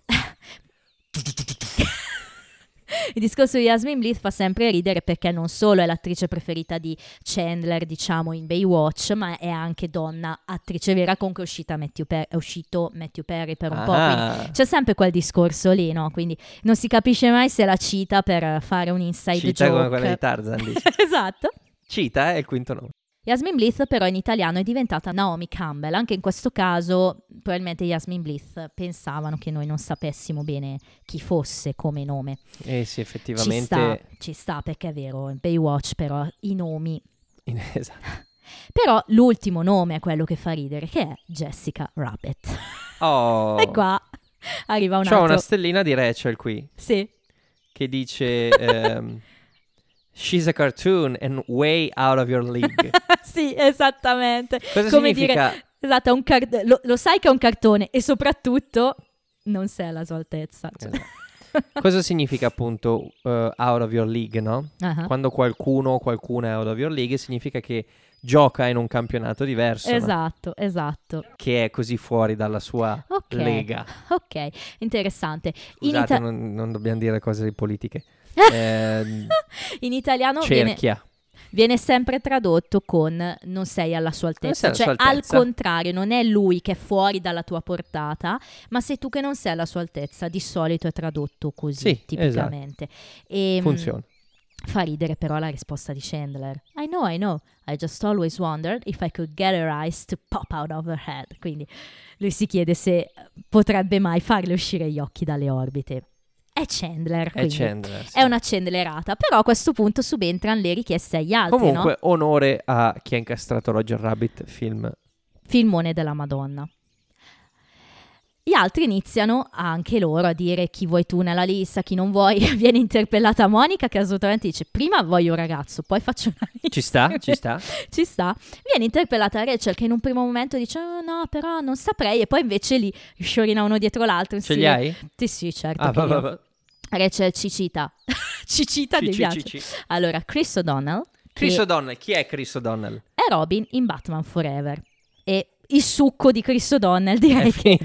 Il discorso di Yasmine Bleeth fa sempre ridere perché non solo è l'attrice preferita di Chandler, diciamo, in Baywatch, ma è anche donna attrice vera, con cui è, Matthew per- è uscito Matthew Perry per un ah. po', quindi c'è sempre quel discorso lì, no? Quindi non si capisce mai se la cita per fare un inside cita joke. Cita come quella di Tarzan, dice. Esatto. Cita è il quinto nome. Yasmine Bleeth però in italiano è diventata Naomi Campbell, anche in questo caso probabilmente Yasmine Bleeth pensavano che noi non sapessimo bene chi fosse come nome. Eh sì, effettivamente. Ci sta, ci sta perché è vero, in Baywatch però i nomi... Esatto. Però l'ultimo nome è quello che fa ridere, che è Jessica Rabbit. Oh! E qua arriva un altro... C'ho una stellina di Rachel qui. Sì. Che dice... ehm... She's a cartoon and way out of your league. Sì, esattamente. Cosa come significa? Dire, esatto, un car- lo, lo sai che è un cartone e soprattutto non sei alla sua altezza. Cioè. Esatto. Cosa significa appunto uh, out of your league, no? Uh-huh. Quando qualcuno o qualcuna è out of your league significa che gioca in un campionato diverso. Esatto, no? Esatto. Che è così fuori dalla sua okay. lega. Ok, interessante. Scusate, in Ita- non, non dobbiamo dire cose politiche. Eh, in italiano cerchia viene... viene sempre tradotto con non sei alla sua altezza, cioè sua altezza. Al contrario, non è lui che è fuori dalla tua portata, ma sei tu che non sei alla sua altezza, di solito è tradotto così, sì, tipicamente. Esatto. E, funziona. Fa ridere però la risposta di Chandler. I know, I know. I just always wondered if I could get her eyes to pop out of her head. Quindi lui si chiede se potrebbe mai farle uscire gli occhi dalle orbite. È Chandler, quindi. È Chandler, sì. È una Chandlerata. Però a questo punto subentrano le richieste agli altri. Comunque, no? Onore a chi ha incastrato Roger Rabbit, film. Filmone della Madonna. Gli altri iniziano anche loro a dire chi vuoi tu nella lista, chi non vuoi. Viene interpellata Monica che assolutamente dice prima voglio un ragazzo, poi faccio una lista. Ci sta, ci sta. ci sta. Viene interpellata Rachel che in un primo momento dice oh, no, però non saprei. E poi invece lì sciorina uno dietro l'altro. Ce li hai? Sì, sì, certo. Ah, va, va, va. Rachel ci cita. ci cita degli altri. Allora, Chris O'Donnell. Chris che... O'Donnell, chi è Chris O'Donnell? È Robin in Batman Forever. E... il succo di Chris O'Donnell, direi, che,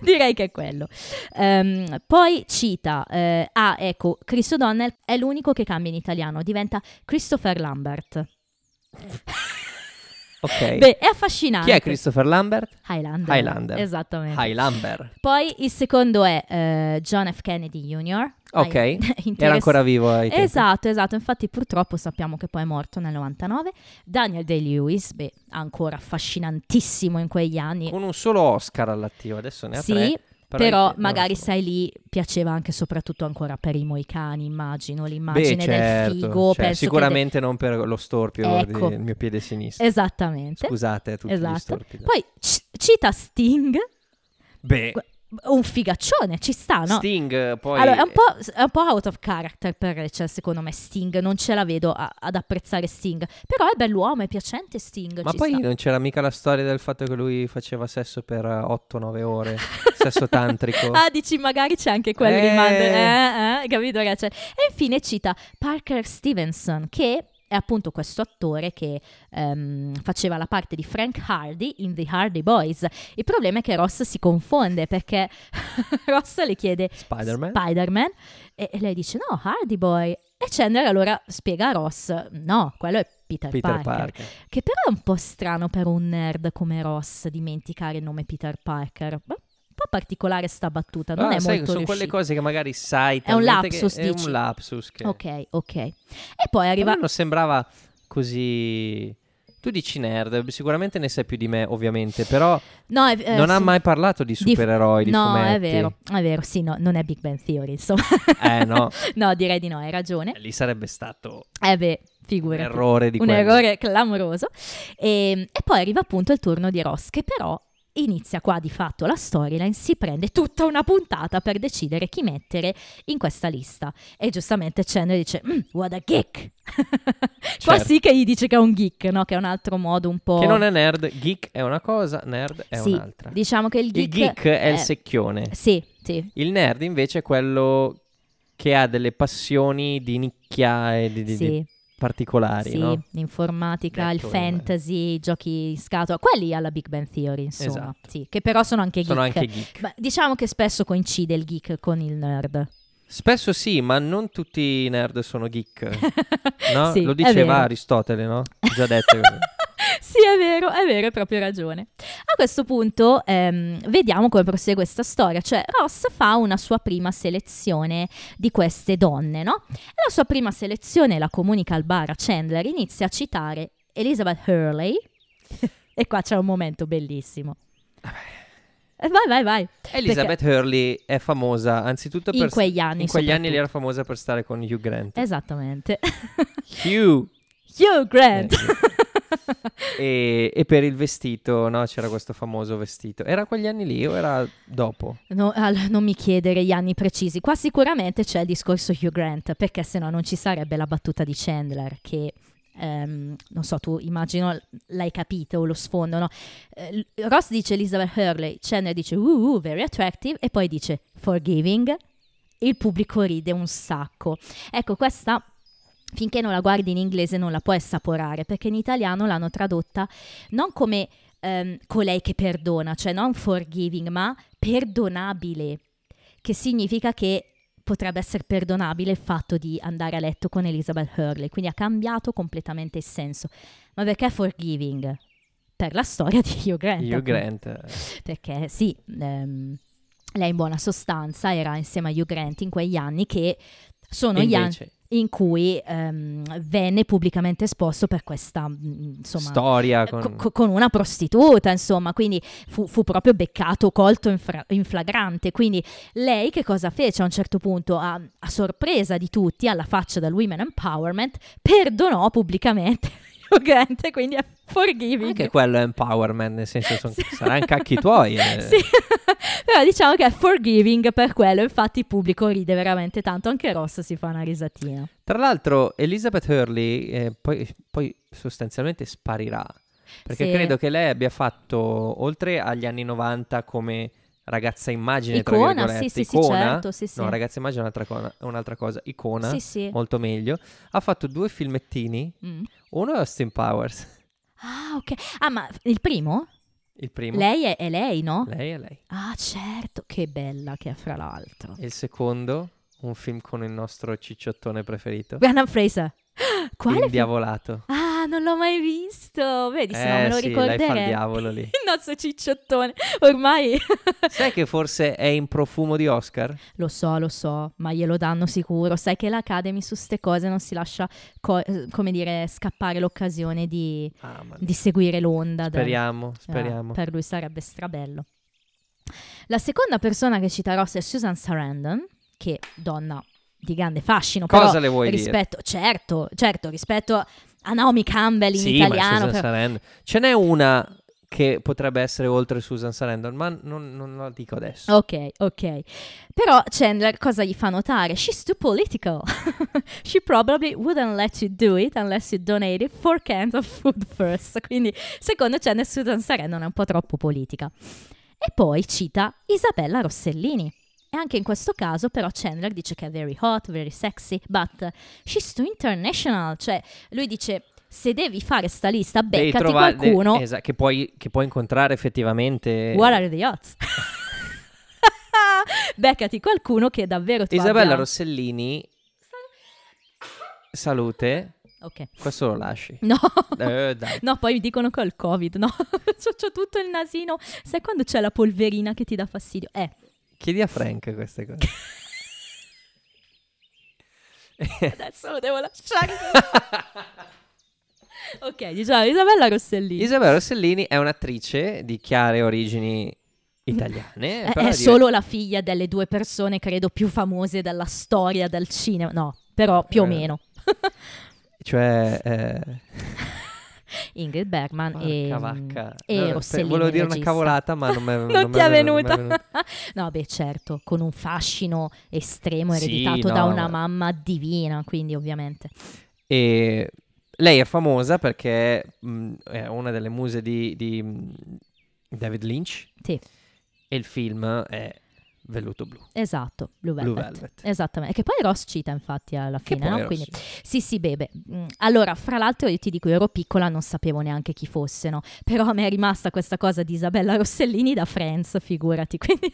direi che è quello. Um, poi cita, eh, ah ecco, Chris O'Donnell è l'unico che cambia in italiano, diventa Christopher Lambert. Ok. Beh, è affascinante. Chi è Christopher Lambert? Highlander. Highlander. Esattamente. Highlander. Poi il secondo è uh, John F. Kennedy Junior. Ok, Hai, era ancora vivo ai tempi. Esatto, esatto, infatti purtroppo sappiamo che poi è morto nel novantanove. Daniel Day-Lewis, beh, ancora affascinantissimo in quegli anni. Con un solo Oscar all'attivo, adesso ne ha sì, tre. Sì, però, però magari so. Sai lì, piaceva anche soprattutto ancora per i moicani, immagino, l'immagine beh, certo, del figo. Cioè, penso sicuramente che... non per lo storpio, ecco. Del mio piede sinistro. Esattamente. Scusate a tutti esatto. Gli storpi. Poi c- cita Sting. Beh... un figaccione, ci sta, no? Sting poi... Allora, è un po', è un po' out of character per Rachel, secondo me, Sting. Non ce la vedo a, ad apprezzare Sting. Però è bell'uomo, è piacente Sting. Ma ci poi sta. Non c'era mica la storia del fatto che lui faceva sesso per otto nove ore. Sesso tantrico. Ah, dici, magari c'è anche quello eh... rimando. Eh, eh, capito, Rachel? E infine cita Parker Stevenson, che... è appunto questo attore che um, faceva la parte di Frank Hardy in The Hardy Boys. Il problema è che Ross si confonde perché Ross le chiede Spider-Man, Spider-Man e, e lei dice no, Hardy Boy. E Chandler allora spiega a Ross no, quello è Peter, Peter Parker, Parker. Che però è un po' strano per un nerd come Ross dimenticare il nome Peter Parker. Un po' particolare sta battuta, non ah, è sai, molto sono riuscita. Quelle cose che magari sai, è un lapsus, che è dici? Un lapsus che... ok, ok. E poi arriva, non sembrava così. Tu dici nerd, sicuramente ne sai più di me, ovviamente, però no, eh, non sì. Ha mai parlato di supereroi, di, di no, fumetti. No, è vero, è vero, sì, no, non è Big Bang Theory, insomma. Eh, no. No, direi di no, hai ragione. Lì sarebbe stato eh beh, figurati, un errore di un quello. Errore clamoroso. E, e poi arriva appunto il turno di Ross, che però inizia qua di fatto la storyline, si prende tutta una puntata per decidere chi mettere in questa lista. E giustamente Chandler dice, mm, what a geek! Certo. Qua sì che gli dice che è un geek, no? Che è un altro modo un po'... Che non è nerd, geek è una cosa, nerd è sì, un'altra. Diciamo che il geek... Il geek è, è il secchione. Sì, sì. Il nerd invece è quello che ha delle passioni di nicchia e di... di sì. Di... particolari, sì, no? L'informatica, detto il fantasy, i giochi in scatola, quelli alla Big Bang Theory, insomma, esatto. Sì, che però sono anche sono geek. Anche geek. Ma diciamo che spesso coincide il geek con il nerd. Spesso sì, ma non tutti i nerd sono geek, no? Sì, lo diceva Aristotele, no? Già detto. Sì, è vero, è vero, hai proprio ragione. A questo punto ehm, vediamo come prosegue questa storia. Cioè Ross fa una sua prima selezione di queste donne, no? E la sua prima selezione la comunica al bar a Chandler, inizia a citare Elizabeth Hurley. E qua c'è un momento bellissimo. Vai, vai, vai. Elizabeth perché... Hurley è famosa anzitutto per... In quegli anni. In quegli anni lei era famosa per stare con Hugh Grant. Esattamente. Hugh. Hugh Grant. E, e per il vestito, no? C'era questo famoso vestito. Era quegli anni lì o era dopo? No, all- non mi chiedere gli anni precisi. Qua sicuramente c'è il discorso Hugh Grant, perché sennò non ci sarebbe la battuta di Chandler che... Um, non so, tu immagino l'hai capito o lo sfondo, no? Uh, Ross dice Elizabeth Hurley, Chandler dice uh, uh, very attractive e poi dice forgiving. Il pubblico ride un sacco. Ecco, questa finché non la guardi in inglese non la puoi assaporare, perché in italiano l'hanno tradotta non come um, colei che perdona, cioè non forgiving, ma perdonabile, che significa che potrebbe essere perdonabile il fatto di andare a letto con Elizabeth Hurley, quindi ha cambiato completamente il senso. Ma perché Forgiving? Per la storia di Hugh Grant. Hugh Grant. Perché sì, ehm, lei in buona sostanza era insieme a Hugh Grant in quegli anni che sono Invece. gli anni in cui ehm, venne pubblicamente esposto per questa insomma, storia con... Co- con una prostituta, insomma, quindi fu, fu proprio beccato, colto in, fra- in flagrante. Quindi lei che cosa fece a un certo punto? A, a sorpresa di tutti, alla faccia del Women Empowerment, perdonò pubblicamente Hugh Grant, quindi è forgiving. Anche quello è empowerment, nel senso son, sì. saranno cacchi tuoi. Eh. Sì. Però diciamo che è forgiving per quello, infatti il pubblico ride veramente tanto, anche Ross si fa una risatina. Tra l'altro Elizabeth Hurley eh, poi, poi sostanzialmente sparirà, perché sì. credo che lei abbia fatto, oltre agli anni novanta come ragazza immagine, icona, tra virgolette, sì, sì, icona, sì, certo, sì, sì. no ragazza immagine è un'altra cosa, un'altra cosa icona, sì, sì. molto meglio, ha fatto due filmettini, mm. uno è Austin Powers. Ah, ok. Ah, ma il primo? Il primo. Lei è, è lei, no? Lei è lei. Ah, certo. Che bella che è, fra l'altro. E il secondo? Un film con il nostro cicciottone preferito. Brendan Fraser. Quale? Il diavolato. Ah, non l'ho mai visto. Vedi, eh, se no me lo sì, ricorderei. Lei fa il diavolo lì. Il nostro cicciottone. Ormai... Sai che forse è in profumo di Oscar? Lo so, lo so. Ma glielo danno sicuro. Sai che l'Academy su ste cose non si lascia, co- come dire, scappare l'occasione di, ah, di seguire l'onda. Speriamo, del... speriamo. Eh, per lui sarebbe strabello. La seconda persona che cita Ross è Susan Sarandon, che donna... di grande fascino, cosa però le vuoi rispetto, dire? certo, certo, rispetto a Naomi Campbell in sì, italiano. Ma però... Ce n'è una che potrebbe essere oltre Susan Sarandon, ma non, non la dico adesso. Ok, ok. Però Chandler cosa gli fa notare? She's too political. She probably wouldn't let you do it unless you donated four cans of food first. Quindi secondo Chandler Susan Sarandon è un po' troppo politica. E poi cita Isabella Rossellini. E anche in questo caso però Chandler dice che è very hot, very sexy, but she's too international. Cioè lui dice, se devi fare sta lista, beccati trova- qualcuno de- esa- che, puoi, che puoi incontrare effettivamente. What are the odds? Beccati qualcuno che davvero ti Isabella abbia... Rossellini, salute. Okay. Questo lo lasci. No, eh, dai. No, poi mi dicono che ho il Covid, no? c'ho, c'ho tutto il nasino. Sai quando c'è la polverina che ti dà fastidio? Eh. Chiedi a Frank queste cose. Adesso lo devo lasciare. Ok, diciamo Isabella Rossellini. Isabella Rossellini è un'attrice di chiare origini italiane. È, però è solo la figlia delle due persone, credo, più famose della storia del cinema. No, però più eh, o meno. Cioè... Eh... Ingrid Bergman e, e no, Rossellini. Volevo dire regista. Una cavolata, ma non, non, non ti è venuta. venuta. No, beh, certo, con un fascino estremo ereditato sì, no, da una ma... mamma divina, quindi ovviamente. E lei è famosa perché mh, è una delle muse di, di David Lynch. Sì. E il film è Velluto blu. Esatto, Blue Velvet. Blue Velvet. Esattamente. Che poi Ross cita infatti alla fine, no? Quindi, sì, sì, bebe. Allora, fra l'altro io ti dico, io ero piccola, non sapevo neanche chi fossero, però a me è rimasta questa cosa di Isabella Rossellini da Friends, figurati. Quindi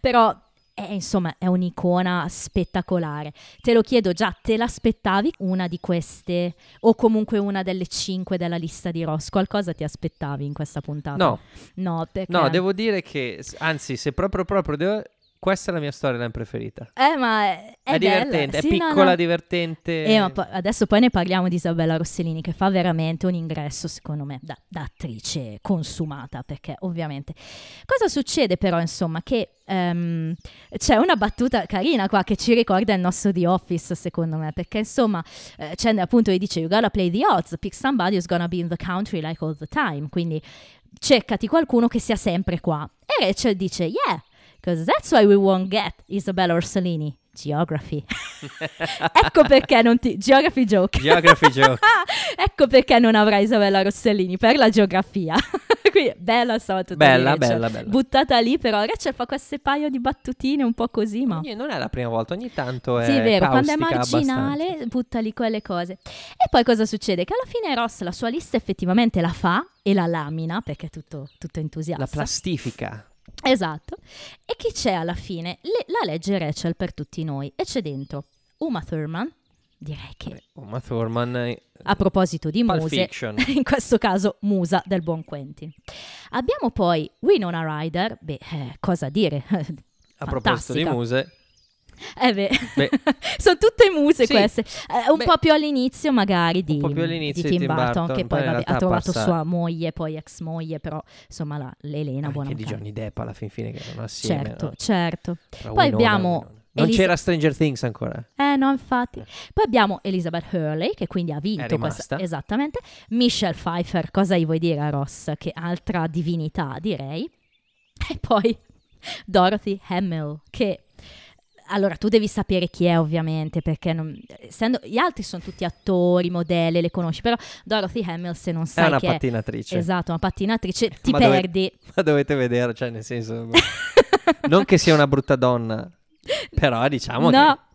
però è, insomma, è un'icona spettacolare. Te lo chiedo già, te l'aspettavi una di queste o comunque una delle cinque della lista di Ross? Qualcosa ti aspettavi in questa puntata? No. No, perché... no devo dire che anzi, se proprio proprio devo... Questa è la mia storyline preferita. Eh, ma è, è, è divertente, sì, è piccola, no, no. divertente. Eh, ma po- adesso poi ne parliamo di Isabella Rossellini, che fa veramente un ingresso, secondo me, da, da attrice consumata, perché ovviamente... Cosa succede però, insomma, che um, c'è una battuta carina qua che ci ricorda il nostro The Office, secondo me, perché insomma, eh, c'è appunto che dice, you gotta play the odds, pick somebody who's gonna be in the country like all the time, quindi cercati qualcuno che sia sempre qua. E Rachel dice, yeah! Because that's why we won't get Isabella Rossellini. Geography. Ecco perché non ti... Geography joke. Geography joke. Ecco perché non avrai Isabella Rossellini, per la geografia. Quindi bella stavolta. Bella, bella, bella. Buttata lì però. Rachel fa queste paio di battutine un po' così, ma... Non è la prima volta, ogni tanto è... Sì, è vero, quando è marginale abbastanza. Butta lì quelle cose. E poi cosa succede? Che alla fine Ross la sua lista effettivamente la fa e la lamina, perché è tutto, tutto entusiasta. La plastifica. Esatto. E chi c'è alla fine? Le, la legge Rachel per tutti noi. E c'è dentro Uma Thurman, direi che... Uma Thurman... A proposito di muse, in questo caso musa del buon Quentin. Abbiamo poi Winona Ryder, beh, eh, cosa dire? A proposito di muse... Eh beh, beh. Sono tutte muse, sì, queste, eh, un beh. po' più all'inizio magari di, all'inizio di Tim, Tim Burton, Burton che poi, poi vabbè, ha trovato passa... sua moglie, poi ex moglie, però insomma la, l'Elena buona anche di Johnny Depp alla fin fine che erano assieme. Certo, no? certo. Tra poi Winona, abbiamo Winona. Non Elis- c'era Stranger Things ancora. Eh no, infatti. Poi abbiamo Elizabeth Hurley, che quindi ha vinto questa, esattamente. Michelle Pfeiffer, cosa gli vuoi dire a Ross? Che altra divinità, direi. E poi Dorothy Hamill, che... Allora, tu devi sapere chi è, ovviamente, perché non, essendo, gli altri sono tutti attori, modelle, le conosci, però Dorothy Hamill, se non sai che è una pattinatrice. È, esatto, una pattinatrice, ti ma perdi. Dove, ma dovete vedere, cioè, nel senso, non che sia una brutta donna, però diciamo no. che...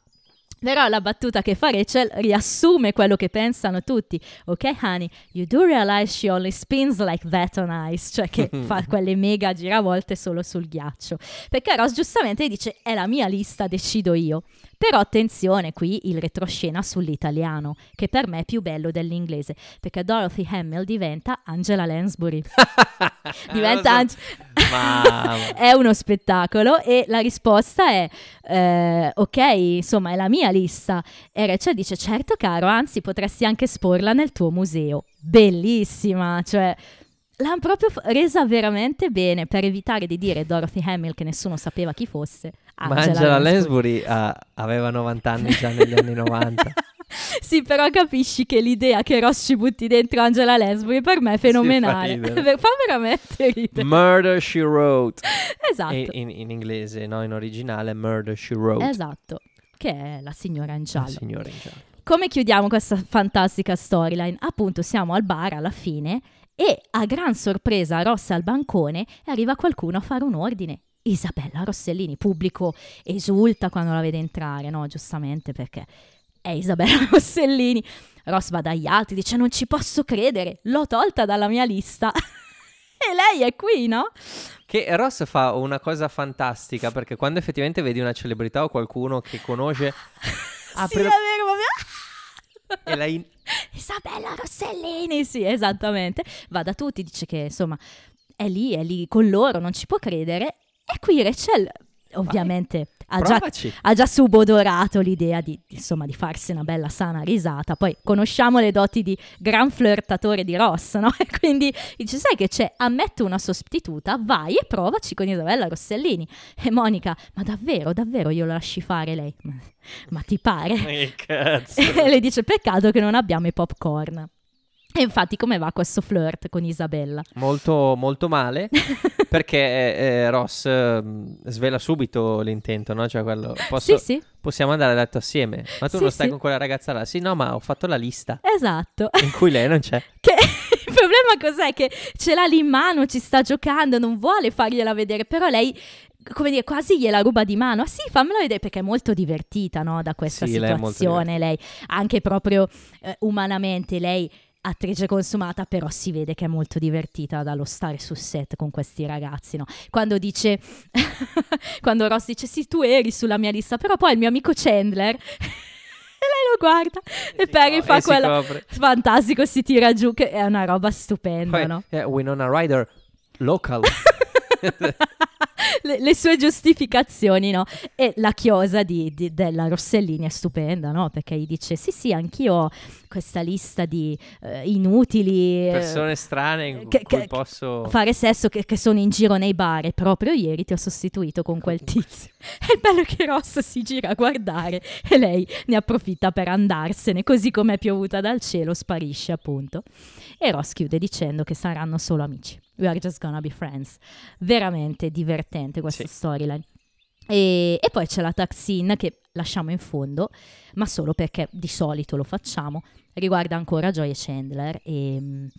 Però la battuta che fa Rachel riassume quello che pensano tutti. Ok, honey, you do realize she only spins like that on ice. Cioè che fa quelle mega giravolte solo sul ghiaccio. Perché Ross giustamente dice, è la mia lista, decido io. Però attenzione qui il retroscena sull'italiano, che per me è più bello dell'inglese. Perché Dorothy Hamill diventa Angela Lansbury. diventa Ange- È uno spettacolo. E la risposta è, eh, ok, insomma è la mia lista. E Rachel dice, certo caro, anzi potresti anche esporla nel tuo museo. Bellissima, cioè l'hanno proprio resa veramente bene per evitare di dire Dorothy Hamill, che nessuno sapeva chi fosse. Angela, ma Angela Lansbury, Lansbury uh, aveva novanta anni già negli anni novanta. Sì, però capisci che l'idea che Ross ci butti dentro Angela Lansbury per me è fenomenale. Fa, fa veramente ridere. Murder She Wrote. Esatto. In, in, in inglese, no? In originale Murder She Wrote. Esatto. Che è la signora in giallo. La signora in giallo. Come chiudiamo questa fantastica storyline? Appunto, siamo al bar alla fine e a gran sorpresa Ross al bancone arriva qualcuno a fare un ordine. Isabella Rossellini, pubblico esulta quando la vede entrare, no? Giustamente, perché è Isabella Rossellini. Ross va dagli altri, dice non ci posso credere, l'ho tolta dalla mia lista. E lei è qui, no? Che Ross fa una cosa fantastica, perché quando effettivamente vedi una celebrità o qualcuno che conosce... apre... Sì, è vero, ma... e lei... Isabella Rossellini, sì, esattamente. Va da tutti, dice che, insomma, è lì, è lì con loro, non ci può credere. E qui Rachel, ovviamente, ha già, ha già subodorato l'idea di, insomma, di farsi una bella sana risata. Poi conosciamo le doti di gran flirtatore di Ross, no? E quindi dice, sai che c'è? Ammetto una sostituta, vai e provaci con Isabella Rossellini. E Monica, ma davvero, davvero io lo lasci fare lei? Ma ti pare? Che cazzo. E le dice, peccato che non abbiamo i popcorn. E infatti come va questo flirt con Isabella? Molto, molto male, perché eh, Ross eh, svela subito l'intento, no? Cioè quello, posso, sì, sì. possiamo andare a letto assieme, ma tu sì, non stai sì. con quella ragazza là? Sì, no, ma ho fatto la lista. Esatto. In cui lei non c'è. Che... Il problema cos'è? Che ce l'ha lì in mano, ci sta giocando, non vuole fargliela vedere, però lei... come dire, quasi gliela ruba di mano. Ah sì, fammela vedere, perché è molto divertita, no, da questa sì, situazione. Lei, lei anche proprio eh, umanamente, lei attrice consumata, però si vede che è molto divertita dallo stare sul set con questi ragazzi, no? Quando dice quando Ross dice sì, tu eri sulla mia lista, però poi il mio amico Chandler e lei lo guarda e, e Perry co- fa quello fantastico, si tira giù, che è una roba stupenda. Poi, no? Eh, Winona Ryder local. Le, le sue giustificazioni, no? E la chiosa di, di, della Rossellini è stupenda, no? Perché gli dice sì sì, anch'io ho questa lista di eh, inutili persone eh, strane che, cui che, posso fare sesso, che, che sono in giro nei bar, e proprio ieri ti ho sostituito con quel tizio. È bello che Ross si gira a guardare e lei ne approfitta per andarsene, così come è piovuta dal cielo sparisce, appunto. E Ross chiude dicendo che saranno solo amici. We are just gonna be friends. Veramente divertente questa sì. storyline. E, e poi c'è la tag-scene che lasciamo in fondo, ma solo perché di solito lo facciamo. Riguarda ancora Joy e Chandler e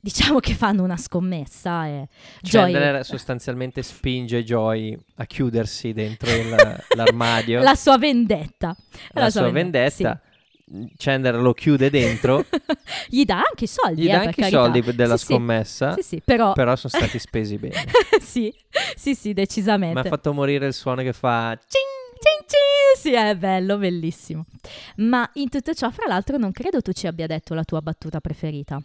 diciamo che fanno una scommessa. E Chandler Joy... sostanzialmente spinge Joy a chiudersi dentro il, l'armadio. La sua vendetta. La, la sua vendetta. vendetta. Sì. Chandler lo chiude dentro. Gli dà anche i soldi, gli eh, dà anche i soldi della sì, scommessa. Sì, sì, però... però sono stati spesi bene. Sì, sì, sì, decisamente. Mi ha fatto morire il suono che fa cing! Cin cin, sì, è bello, bellissimo. Ma in tutto ciò, fra l'altro, non credo tu ci abbia detto la tua battuta preferita.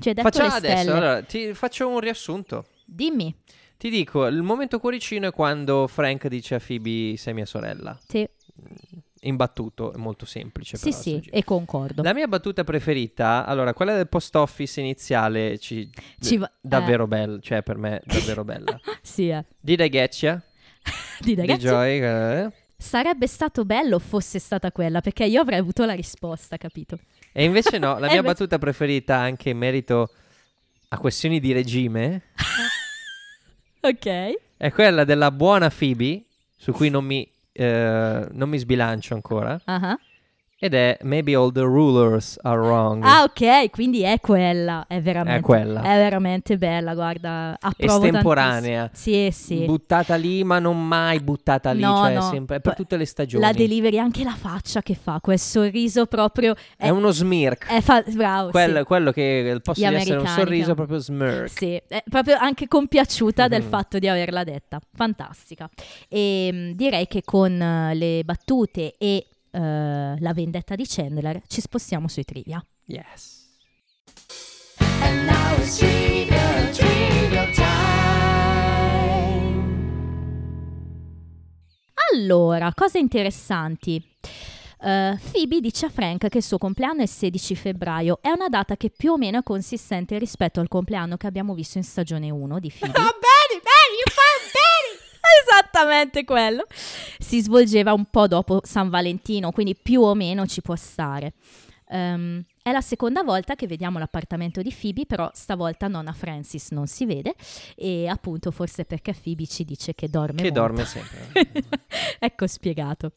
Ci hai detto Facciamo le adesso, stelle. Allora, ti faccio un riassunto. Dimmi. Ti dico, il momento cuoricino è quando Frank dice a Phoebe sei mia sorella. Sì. Imbattuto, è molto semplice. Sì, però, sì, e concordo. La mia battuta preferita, allora, quella del post office iniziale, ci, ci va- davvero eh. bella, cioè per me davvero bella. Sì, eh. Did I get ya? Di, ragazzi, di Joy, eh? Sarebbe stato bello fosse stata quella, perché io avrei avuto la risposta, capito? E invece no, la mia invece... battuta preferita anche in merito a questioni di regime ok, è quella della buona Phoebe, su cui non mi, eh, non mi sbilancio ancora. Uh-huh. Ed è Maybe all the rulers are wrong. Ah, ok, quindi è quella. È veramente, è quella. È veramente bella, guarda. Approvo. Estemporanea. Sì, sì. Buttata lì, ma non mai buttata lì. No, cioè, no. Sempre, è per tutte le stagioni. La delivery, anche la faccia che fa, quel sorriso proprio. È, è uno smirk. È fa- bravo. Quello, sì. Quello che posso essere un sorriso, proprio smirk. Sì, è proprio anche compiaciuta mm-hmm. del fatto di averla detta. Fantastica. E direi che con le battute e. Uh, la vendetta di Chandler ci spostiamo sui trivia. Yes. And now it's trivia, trivia time. Allora, cose interessanti. Uh, Phoebe dice a Frank che il suo compleanno è il sedici febbraio. È una data che più o meno è consistente rispetto al compleanno che abbiamo visto in stagione uno di Phoebe. Esattamente quello. Si svolgeva un po' dopo San Valentino, quindi più o meno ci può stare. Um, è la seconda volta che vediamo l'appartamento di Phoebe, però stavolta nonna Francis non si vede, e appunto forse perché Phoebe ci dice che dorme che molto. dorme sempre. Ecco spiegato.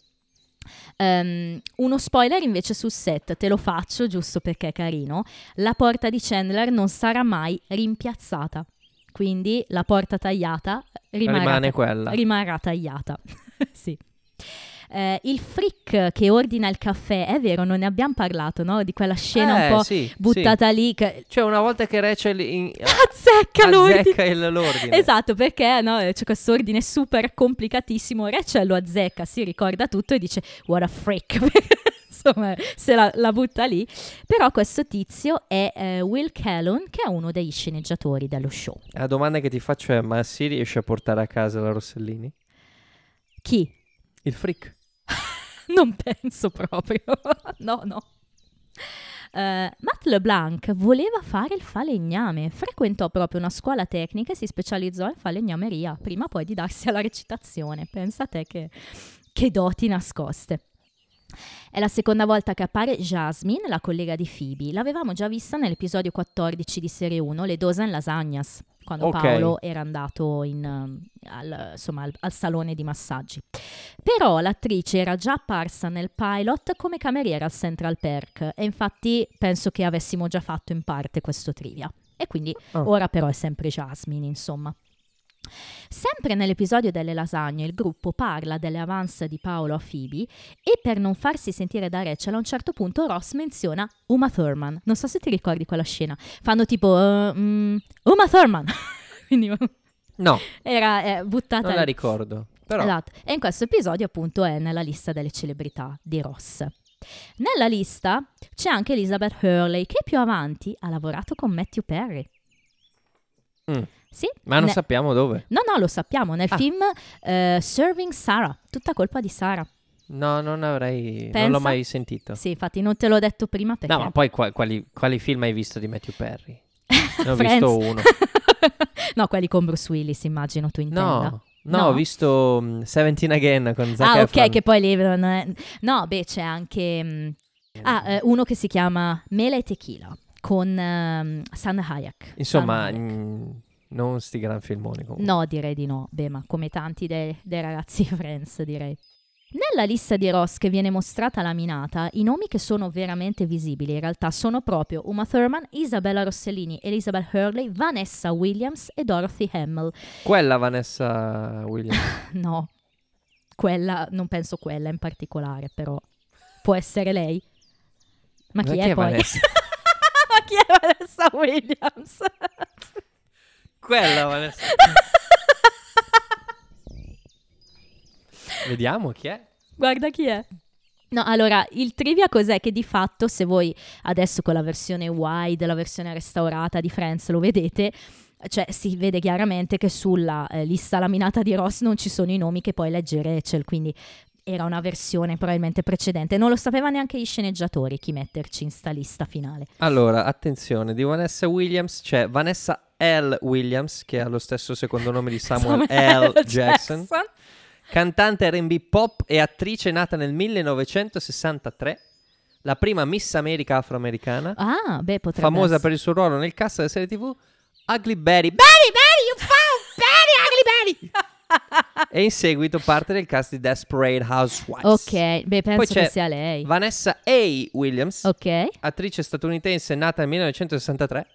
Um, uno spoiler invece sul set, te lo faccio giusto perché è carino. La porta di Chandler non sarà mai rimpiazzata. Quindi la porta tagliata rimarrà, rimane quella. Rimarrà tagliata. Sì. Eh, il freak che ordina il caffè, è vero, non ne abbiamo parlato, no? Di quella scena eh, un po' sì, buttata sì. lì. Che... Cioè, una volta che Rachel in... azzecca, azzecca l'ordine. l'ordine. Esatto, perché no? C'è questo ordine super complicatissimo. Rachel lo azzecca, si ricorda tutto e dice what a freak. Insomma, se la, la butta lì. Però questo tizio è eh, Will Callon, che è uno dei sceneggiatori dello show. La domanda che ti faccio è, ma si riesce a portare a casa la Rossellini? Chi? Il freak. Non penso proprio. No, no. Uh, Matt LeBlanc voleva fare il falegname, frequentò proprio una scuola tecnica e si specializzò in falegnameria, prima poi di darsi alla recitazione. Pensa a te che, che doti nascoste. È la seconda volta che appare Jasmine, la collega di Phoebe. L'avevamo già vista nell'episodio quattordici di serie uno, le dosa in lasagnas, quando okay. Paolo era andato in, al, insomma, al, al salone di massaggi. Però l'attrice era già apparsa nel pilot come cameriera al Central Perk, e infatti penso che avessimo già fatto in parte questo trivia. E quindi oh. ora però è sempre Jasmine, insomma. Sempre nell'episodio delle lasagne il gruppo parla delle avance di Paolo a Phoebe, e per non farsi sentire da Rachel a un certo punto Ross menziona Uma Thurman. Non so se ti ricordi quella scena, fanno tipo uh, um, Uma Thurman. Quindi no, era eh, buttata, non la ricordo però. Esatto. E in questo episodio appunto è nella lista delle celebrità di Ross. Nella lista c'è anche Elizabeth Hurley, che più avanti ha lavorato con Matthew Perry. Mm. Sì, ma non ne... sappiamo dove. No, no, lo sappiamo. Nel ah. film uh, Serving Sarah, tutta colpa di Sarah. No, non avrei... Pensa... non l'ho mai sentito. Sì, infatti non te l'ho detto prima perché... No, ma poi qua, quali, quali film hai visto di Matthew Perry? Ne ho visto uno. No, quelli con Bruce Willis, immagino tu intenda. No, no, no. Ho visto um, Seventeen Again con Zac Efron. Ah, ok, Efron. Che poi lì... È... No, beh, c'è anche... Um... Ah, eh, uno che si chiama Mela e Tequila con um, Sana Hayek. Insomma... Sana Hayek. Mh... Non sti gran filmoni comunque. No, direi di no. Beh, ma come tanti dei, dei ragazzi Friends, direi. Nella lista di Ross che viene mostrata laminata, i nomi che sono veramente visibili in realtà sono proprio Uma Thurman, Isabella Rossellini, Elizabeth Hurley, Vanessa Williams e Dorothy Hamill. Quella Vanessa Williams? No, quella, non penso quella in particolare, però può essere lei. Ma chi, chi è, è poi? Ma chi è Vanessa Williams? Quella Vanessa. Vediamo chi è. Guarda chi è. No, allora, il trivia cos'è? Che di fatto, se voi adesso con la versione wide, la versione restaurata di Friends lo vedete, cioè si vede chiaramente che sulla eh, lista laminata di Ross non ci sono i nomi che poi legge Rachel, quindi era una versione probabilmente precedente. Non lo sapeva neanche gli sceneggiatori chi metterci in sta lista finale. Allora, attenzione, di Vanessa Williams c'è Vanessa L. Williams, che ha lo stesso secondo nome di Samuel, Samuel L. L. Jackson. Jackson. Cantante R and B pop e attrice nata nel millenovecentosessantatré, la prima Miss America afroamericana. Ah, beh, potrebbe famosa essere per il suo ruolo nel cast della serie tv Ugly Betty. Betty, Betty, you found Betty, Ugly Betty! E in seguito parte del cast di Desperate Housewives. Ok, beh, penso poi c'è che sia lei. Vanessa A. Williams, ok, attrice statunitense nata nel millenovecentosessantatré.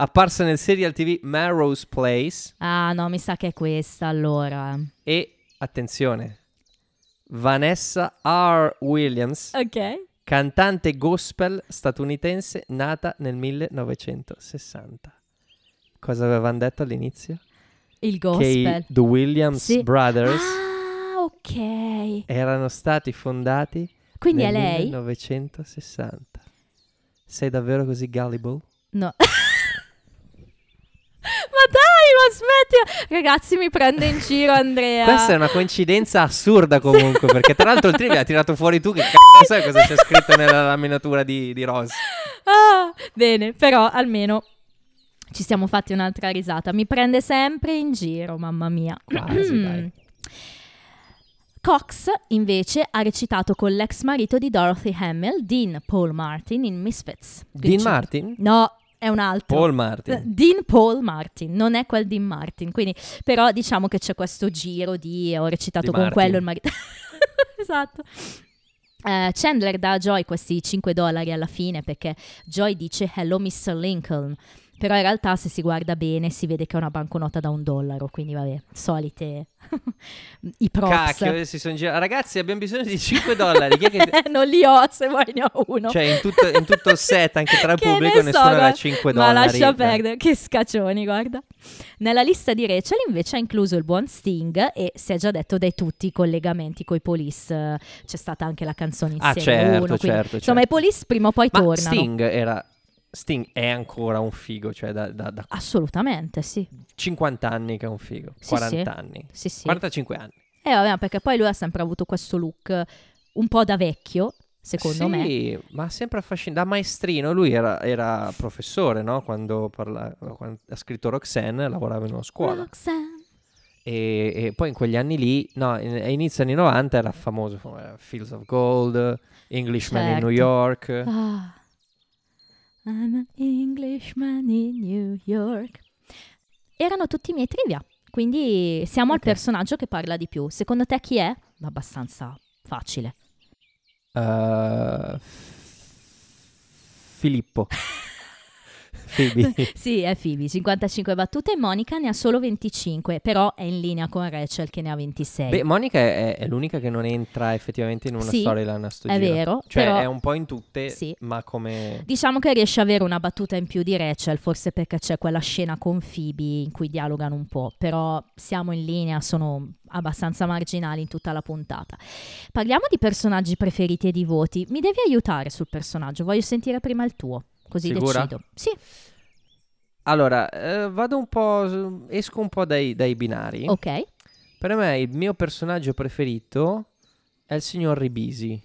Apparsa nel serial tv Melrose Place. Ah no, mi sa che è questa allora. E, attenzione, Vanessa R. Williams, ok, cantante gospel statunitense nata nel millenovecentosessanta. Cosa avevano detto all'inizio? Il gospel. Che The Williams sì. Brothers ah, ok, erano stati fondati quindi nel è lei? millenovecentosessanta. Sei davvero così gullible? No. Ma dai, ma smetti. Ragazzi, mi prende in giro Andrea. Questa è una coincidenza assurda comunque, sì. Perché tra l'altro il trivia l'ha tirato fuori tu. Che cazzo sai cosa c'è scritto nella laminatura di, di Rose? Ah, bene, però almeno ci siamo fatti un'altra risata. Mi prende sempre in giro, mamma mia. Quasi, dai. Cox, invece, ha recitato con l'ex marito di Dorothy Hamill, Dean Paul Martin, in Misfits. Dean Martin? No, è un altro. Paul Martin. Dean Paul Martin, non è quel Dean Martin. Quindi, però diciamo che c'è questo giro di ho recitato di con Martin. Quello il marito. Esatto. Uh, Chandler dà a Joy questi cinque dollari alla fine perché Joy dice "Hello mister Lincoln". Però in realtà se si guarda bene si vede che è una banconota da un dollaro, quindi vabbè, solite i props. Cacchio, si sono girati. Ragazzi, abbiamo bisogno di cinque dollari. Chi è che... non li ho, se vuoi ne ho uno. Cioè in tutto, in tutto il set, anche tra il pubblico, ne nessuno ha so, cinque dollari. Ma lascia perdere, che scaccioni, guarda. Nella lista di Rachel invece ha incluso il buon Sting e si è già detto dai tutti i collegamenti coi Police. C'è stata anche la canzone insieme. Ah certo, uno, quindi, certo, certo. Insomma i Police prima o poi ma tornano. Ma Sting era... Sting è ancora un figo, cioè da, da, da assolutamente sì. cinquanta anni che è un figo, sì, quaranta sì. Anni, sì, sì. quarantacinque anni. Eh vabbè, perché poi lui ha sempre avuto questo look un po' da vecchio, secondo sì, me. Sì, ma sempre affascinante, da maestrino. Lui era, era professore, no? Quando, parla... Quando ha scritto Roxanne, lavorava in una scuola. Roxanne. E, e poi in quegli anni lì, no, a inizio anni novanta era famoso, era Fields of Gold, Englishman certo. In New York. Ah. I'm an Englishman in New York. Erano tutti i miei trivia, quindi siamo okay. Al personaggio che parla di più. Secondo te chi è? Abbastanza facile. Uh, Filippo. Phoebe. Sì, è Phoebe, cinquantacinque battute. Monica ne ha solo venticinque, però è in linea con Rachel che ne ha ventisei. Beh, Monica è, è l'unica che non entra effettivamente in una sì, storyline a sto giro. È vero. Cioè però... è un po' in tutte, sì. Ma come... Diciamo che riesce a avere una battuta in più di Rachel, forse perché c'è quella scena con Phoebe in cui dialogano un po', però siamo in linea, sono abbastanza marginali in tutta la puntata. Parliamo di personaggi preferiti e di voti. Mi devi aiutare sul personaggio, voglio sentire prima il tuo. Così sicura? Decido. Sì. Allora, eh, vado un po', esco un po' dai, dai binari. Ok. Per me il mio personaggio preferito è il signor Ribisi.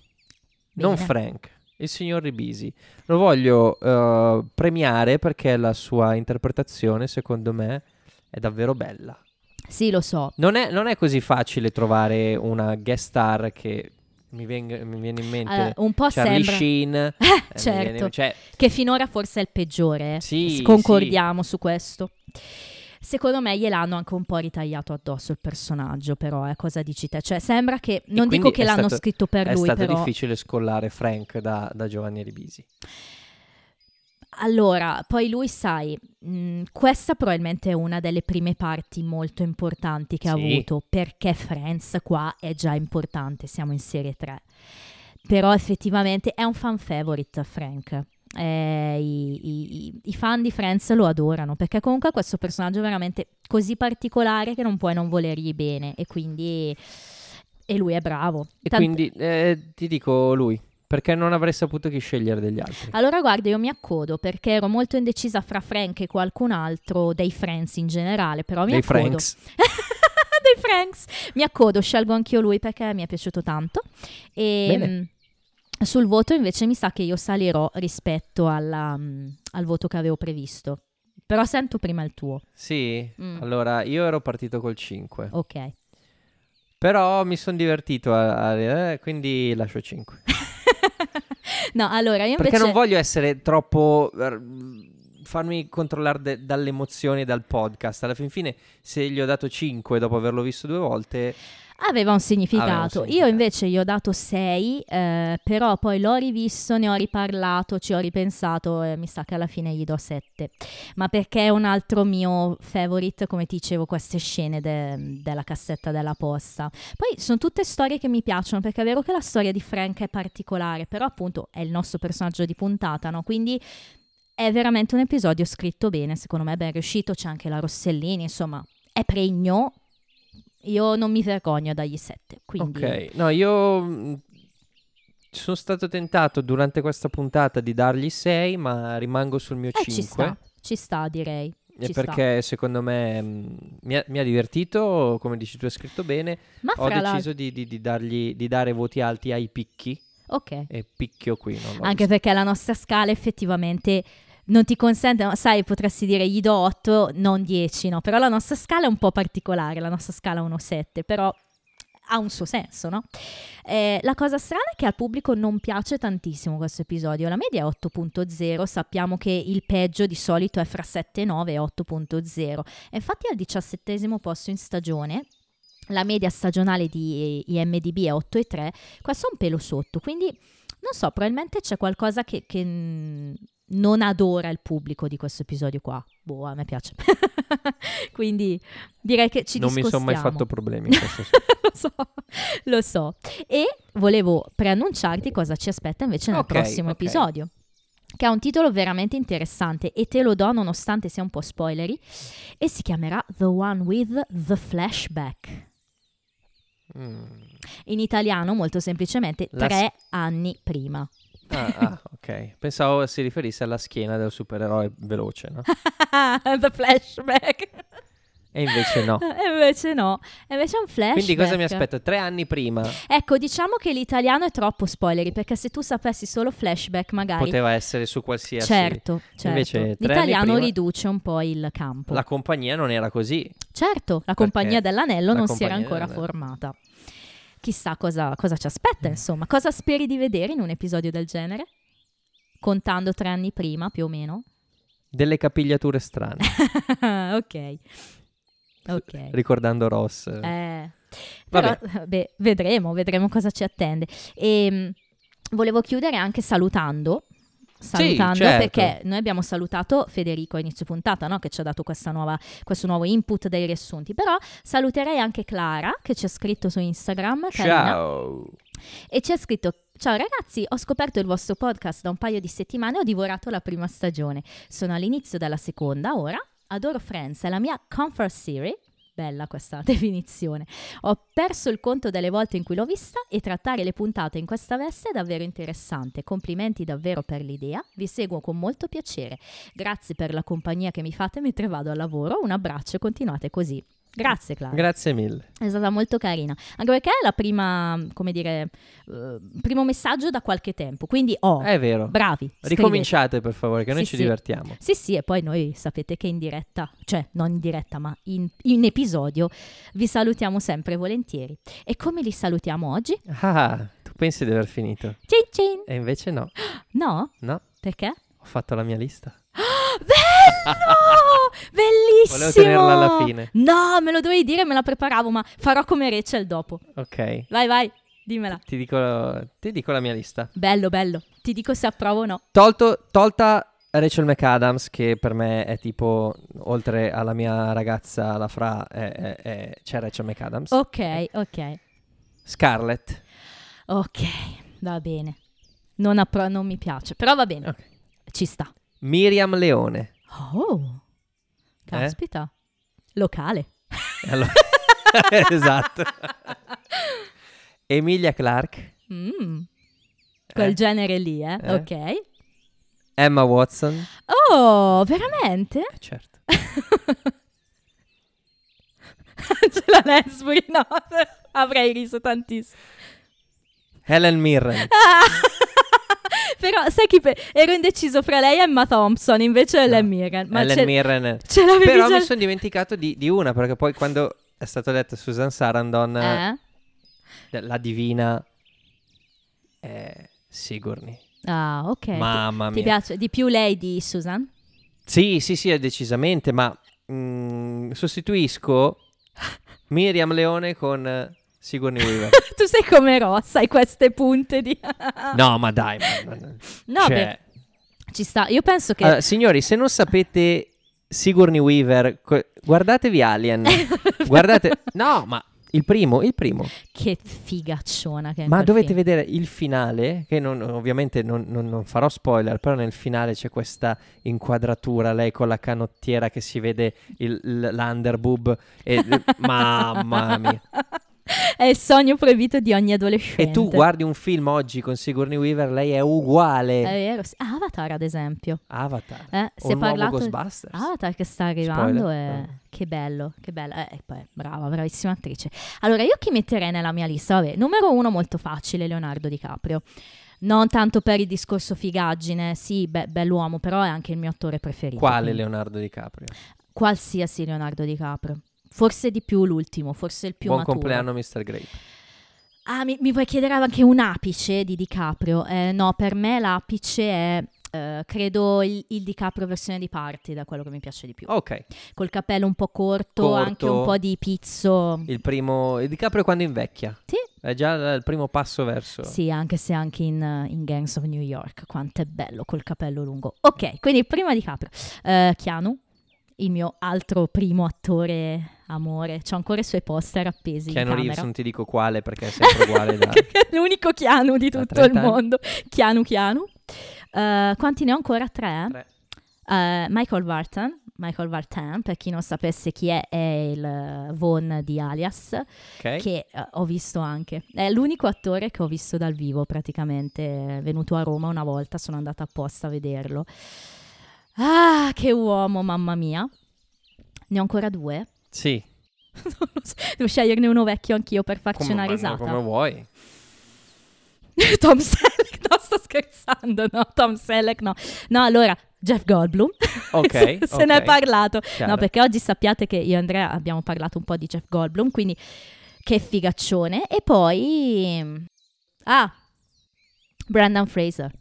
Bene. Non Frank, il signor Ribisi. Lo voglio eh, premiare perché la sua interpretazione, secondo me, è davvero bella. Sì, lo so. Non è, non è così facile trovare una guest star che... Mi, veng- mi viene in mente uh, un po' Charlie sembra... Sheen eh, eh, certo viene, cioè... che finora forse è il peggiore eh? Sì, concordiamo sì. Su questo secondo me gliel'hanno anche un po' ritagliato addosso il personaggio però eh? Cosa dici te? Cioè sembra che non dico che l'hanno stato, scritto per lui però è stato difficile scollare Frank da, da Giovanni Ribisi. Allora, poi lui sai, mh, questa probabilmente è una delle prime parti molto importanti che sì. Ha avuto, perché Friends qua è già importante, siamo in serie tre. però effettivamente è un fan favorite Frank. Eh, i, i, i fan di Friends lo adorano, perché comunque questo personaggio è veramente così particolare che non puoi non volergli bene, e quindi e lui è bravo. E Tant- quindi eh, ti dico lui, perché non avrei saputo chi scegliere degli altri. Allora guarda, io mi accodo, perché ero molto indecisa fra Frank e qualcun altro dei Friends in generale, però mi dei accodo Franks. dei Franks mi accodo, scelgo anch'io lui perché mi è piaciuto tanto. E bene. Sul voto invece mi sa che io salirò rispetto alla, um, al voto che avevo previsto, però sento prima il tuo. Sì, mm. Allora io ero partito col cinque. Ok. Però mi sono divertito, a, a, eh, quindi lascio cinque. No, allora io invece... Perché non voglio essere troppo... farmi controllare de- dalle emozioni dal podcast. Alla fin fine se gli ho dato cinque dopo averlo visto due volte... Aveva un significato. Aveva un significato. Io invece gli ho dato sei, eh, però poi l'ho rivisto, ne ho riparlato, ci ho ripensato e mi sa che alla fine gli do sette. Ma perché è un altro mio favorite, come ti dicevo, queste scene de- della cassetta della posta. Poi sono tutte storie che mi piacciono, perché è vero che la storia di Frank è particolare, però appunto è il nostro personaggio di puntata, no? Quindi... è veramente un episodio scritto bene, secondo me è ben riuscito, c'è anche la Rossellini, insomma, è pregno. Io non mi vergogno dagli sette, quindi... Ok, no, io sono stato tentato durante questa puntata di dargli sei, ma rimango sul mio cinque. Eh, ci sta, ci sta, direi. Ci perché sta. Secondo me mh, mi, ha, mi ha divertito, come dici tu, è scritto bene. Ma Ho deciso la... di, di, di, dargli, di dare voti alti ai picchi. Ok. E picchio qui. Non Anche visto. Perché la nostra scala effettivamente non ti consente, no? Sai, potresti dire gli do otto, non dieci, no? Però la nostra scala è un po' particolare, la nostra scala è uno virgola sette, però ha un suo senso, no? Eh, la cosa strana è che al pubblico non piace tantissimo questo episodio, la media è otto punto zero, sappiamo che il peggio di solito è fra sette virgola nove e otto punto zero, e infatti al diciassettesimo posto in stagione. La media stagionale di I M D B è otto virgola tre, questo è un pelo sotto, quindi non so, probabilmente c'è qualcosa che, che non adora il pubblico di questo episodio qua. Boh, a me piace. Quindi direi che ci non discostiamo. Non mi sono mai fatto problemi in questo senso. Lo so, lo so. E volevo preannunciarti cosa ci aspetta invece nel okay, prossimo okay. episodio, che ha un titolo veramente interessante e te lo do nonostante sia un po' spoilery, e si chiamerà The One With The Flashback. In italiano molto semplicemente la... tre anni prima. Ah, ah, ok. Pensavo si riferisse alla schiena del supereroe veloce, no? The Flashback. E invece no. E invece no. E invece è un flashback. Quindi cosa mi aspetto? Tre anni prima. Ecco, diciamo che l'italiano è troppo spoilery, perché se tu sapessi solo flashback magari... poteva essere su qualsiasi... Certo, certo. Invece, l'italiano riduce un po' il campo. La compagnia non era così. Certo, la compagnia dell'anello non si era ancora formata. Chissà cosa, cosa ci aspetta, insomma. Cosa speri di vedere in un episodio del genere? Contando tre anni prima, più o meno? Delle capigliature strane. Ok. Okay. Ricordando Ross, eh, però, beh, vedremo, vedremo cosa ci attende. E mh, volevo chiudere anche salutando, salutando sì, certo. Perché noi abbiamo salutato Federico a inizio puntata, no? Che ci ha dato questa nuova, questo nuovo input dei riassunti. Però saluterei anche Clara, che ci ha scritto su Instagram. Ciao. E ci ha scritto: ciao ragazzi, ho scoperto il vostro podcast da un paio di settimane, ho divorato la prima stagione, sono all'inizio della seconda ora. Adoro Friends, è la mia comfort series, bella questa definizione. Ho perso il conto delle volte in cui l'ho vista e trattare le puntate in questa veste è davvero interessante. Complimenti davvero per l'idea, vi seguo con molto piacere. Grazie per la compagnia che mi fate mentre vado al lavoro, un abbraccio e continuate così. Grazie Clara. Grazie mille. È stata molto carina, anche perché è la prima, come dire, eh, primo messaggio da qualche tempo, quindi oh, è vero. Bravi, scrivete. Ricominciate per favore, che sì, noi ci sì. divertiamo. Sì, sì, e poi noi sapete che in diretta, cioè non in diretta, ma in, in episodio vi salutiamo sempre volentieri. E come li salutiamo oggi? Ah, tu pensi di aver finito? Cin cin. E invece no. No? No. Perché? Ho fatto la mia lista. Bello! Bellissimo! Volevo tenerla alla fine. No, me lo dovevi dire, me la preparavo, ma farò come Rachel dopo. Ok. Vai, vai, dimmela. Ti dico, ti dico la mia lista. Bello, bello. Ti dico se approvo o no. Tolto, tolta Rachel McAdams, che per me è tipo, oltre alla mia ragazza, la Fra, è, è, è, c'è Rachel McAdams. Ok, ok. Scarlett. Ok. Va bene. Non, appro- non mi piace, però va bene. Okay. Ci sta. Miriam Leone. Oh, caspita. Eh? Locale. Allora, esatto. Emilia Clarke. Mm. Quel eh? genere lì, eh? eh? Ok. Emma Watson. Oh, veramente? Eh, certo. Angela Lansbury, no. Avrei riso tantissimo. Helen Mirren. Ah, però sai chi pe- ero indeciso fra lei e Emma Thompson, invece no, Helen Mirren. Ma Helen ce- Mirren. Ce l'avevi però già... mi sono dimenticato di, di una, perché poi quando è stato detto Susan Sarandon, eh? la divina è Sigourney. Ah, ok. Mamma mia. Ti piace di più lei di Susan? Sì, sì, sì, decisamente, ma mh, sostituisco Miriam Leone con... Sigourney Weaver. Tu sei come Ross, hai queste punte di... No, ma dai. Ma, ma, no, cioè... beh, ci sta. Io penso che... Allora, signori, se non sapete Sigourney Weaver, co- guardatevi Alien. Guardate... No, ma il primo, il primo. Che figacciona che è. Ma dovete film. vedere il finale, che non, ovviamente non, non, non farò spoiler, però nel finale c'è questa inquadratura, lei con la canottiera che si vede il, l'underboob. E... Mamma mia. È il sogno proibito di ogni adolescente. E tu guardi un film oggi con Sigourney Weaver, lei è uguale. È vero. Avatar, ad esempio. Avatar. Eh, si è parlato di Ghostbusters. Avatar che sta arrivando. E... Mm. Che bello, che bella. Eh, poi, brava, bravissima attrice. Allora, io chi metterei nella mia lista? Vabbè, numero uno molto facile, Leonardo DiCaprio. Non tanto per il discorso figaggine, sì, be- bell'uomo, però è anche il mio attore preferito. Quale quindi. Leonardo DiCaprio? Qualsiasi Leonardo DiCaprio. Forse di più l'ultimo, forse il più Buon maturo. Buon compleanno, mister Grape. Ah, mi, mi vuoi chiedere anche un apice di DiCaprio? Eh, no, per me l'apice è, eh, credo, il, il DiCaprio versione di Party, da quello che mi piace di più. Ok. Col capello un po' corto, corto anche un po' di pizzo. Il primo, il DiCaprio quando invecchia. Sì. È già il primo passo verso. Sì, anche se anche in, in Gangs of New York, quanto è bello col capello lungo. Ok, quindi prima DiCaprio. Eh, Keanu, il mio altro primo attore... Amore, c'ho ancora i suoi poster appesi Keanu in camera. Reeves, non ti dico quale perché è sempre uguale da... L'unico Keanu di tutto il mondo. Keanu Keanu uh, Quanti ne ho ancora? Tre? Tre. Uh, Michael Vartan Michael Vartan, per chi non sapesse chi è, è il Vaughn di Alias, okay. Che uh, ho visto anche. È l'unico attore che ho visto dal vivo praticamente. È venuto a Roma una volta, sono andata apposta a vederlo. Ah, che uomo, mamma mia. Ne ho ancora due? Sì. Devo sceglierne uno vecchio anch'io per farci come, una risata. Come vuoi. Tom Selleck, no, sto scherzando, no, Tom Selleck, no. No, allora, Jeff Goldblum. Ok. Se, se okay. ne è parlato. Chiaro. No, perché oggi sappiate che io e Andrea abbiamo parlato un po' di Jeff Goldblum, quindi che figaccione. E poi... Ah, Brendan Fraser.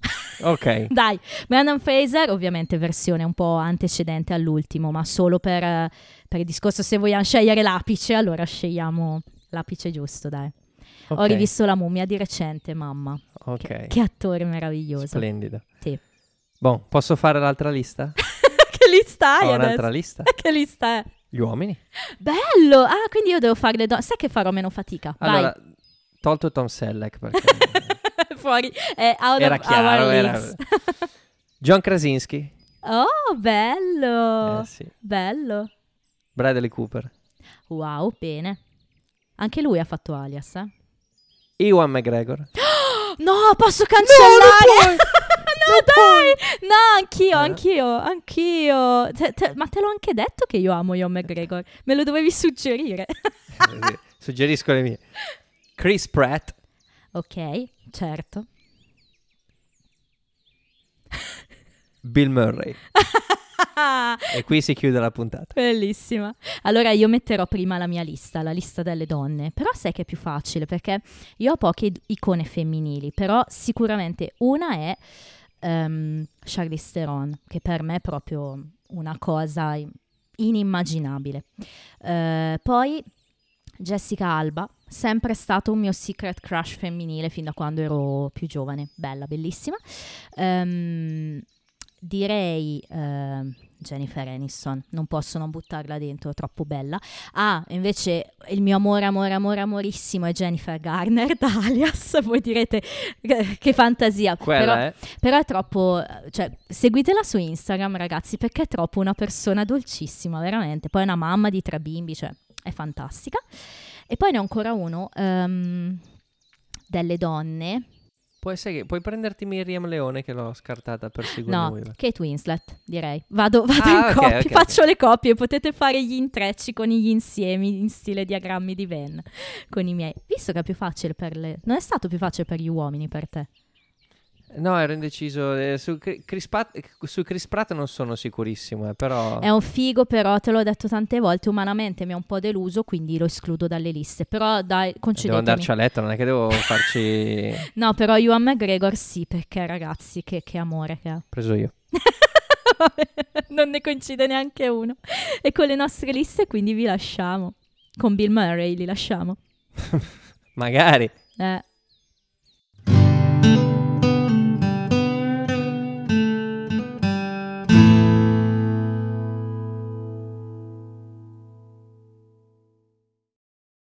Ok. Dai, Brendan Fraser, ovviamente versione un po' antecedente all'ultimo, ma solo per... Per il discorso, se vogliamo scegliere l'apice, allora scegliamo l'apice giusto, dai. Okay. Ho rivisto La Mummia di recente, mamma. Ok. Che, che attore meraviglioso. Splendido. Sì. Bon, posso fare l'altra lista? Che lista hai Ho adesso? Un'altra lista. Che lista è? Gli uomini. Bello! Ah, quindi io devo fare le donne. Sai che farò meno fatica? Allora, vai. Tolto Tom Selleck, perché... Fuori. Eh, out era of chiaro, our era... John Krasinski. Oh, bello! Eh, sì. Bello. Bradley Cooper. Wow, bene. Anche lui ha fatto Alias, eh? Ewan McGregor. Oh, no, posso cancellare. No, no dai. Puoi. No, anch'io, anch'io, anch'io. Te, te, ma te l'ho anche detto che io amo Ewan McGregor. Me lo dovevi suggerire. Suggerisco le mie. Chris Pratt. Ok, certo. Bill Murray. E qui si chiude la puntata. Bellissima. Allora io metterò prima la mia lista, la lista delle donne. Però sai che è più facile, perché io ho poche icone femminili. Però sicuramente una è um, Charlize Theron, che per me è proprio una cosa inimmaginabile. uh, Poi Jessica Alba, sempre stato un mio secret crush femminile fin da quando ero più giovane. Bella, bellissima. Ehm um, direi eh, Jennifer Aniston, non posso non buttarla dentro, è troppo bella. Ah, invece il mio amore, amore, amore, amorissimo è Jennifer Garner da Alias. Voi direte che fantasia, però è. però è troppo, cioè, seguitela su Instagram ragazzi, perché è troppo una persona dolcissima, veramente. Poi è una mamma di tre bimbi, cioè è fantastica. E poi ne ho ancora uno um, delle donne. Puoi, sei, puoi prenderti Miriam Leone, che l'ho scartata per sicuro. No, Kate Winslet, direi. Vado, vado ah, in okay, coppie, okay, faccio okay. le coppie. Potete fare gli intrecci con gli insiemi in stile diagrammi di Venn con i miei. Visto che è più facile per le... Non è stato più facile per gli uomini, per te? No, ero indeciso. Eh, su, Chris Pat... su Chris Pratt non sono sicurissimo, eh, però... È un figo, però te l'ho detto tante volte, umanamente mi ha un po' deluso, quindi lo escludo dalle liste. Però dai, concedetemi. Devo andarci a letto, non è che devo farci... No, però Ewan McGregor sì, perché ragazzi, che, che amore che ha. Preso io. Non ne coincide neanche uno. E con le nostre liste quindi vi lasciamo. Con Bill Murray li lasciamo. Magari. Eh.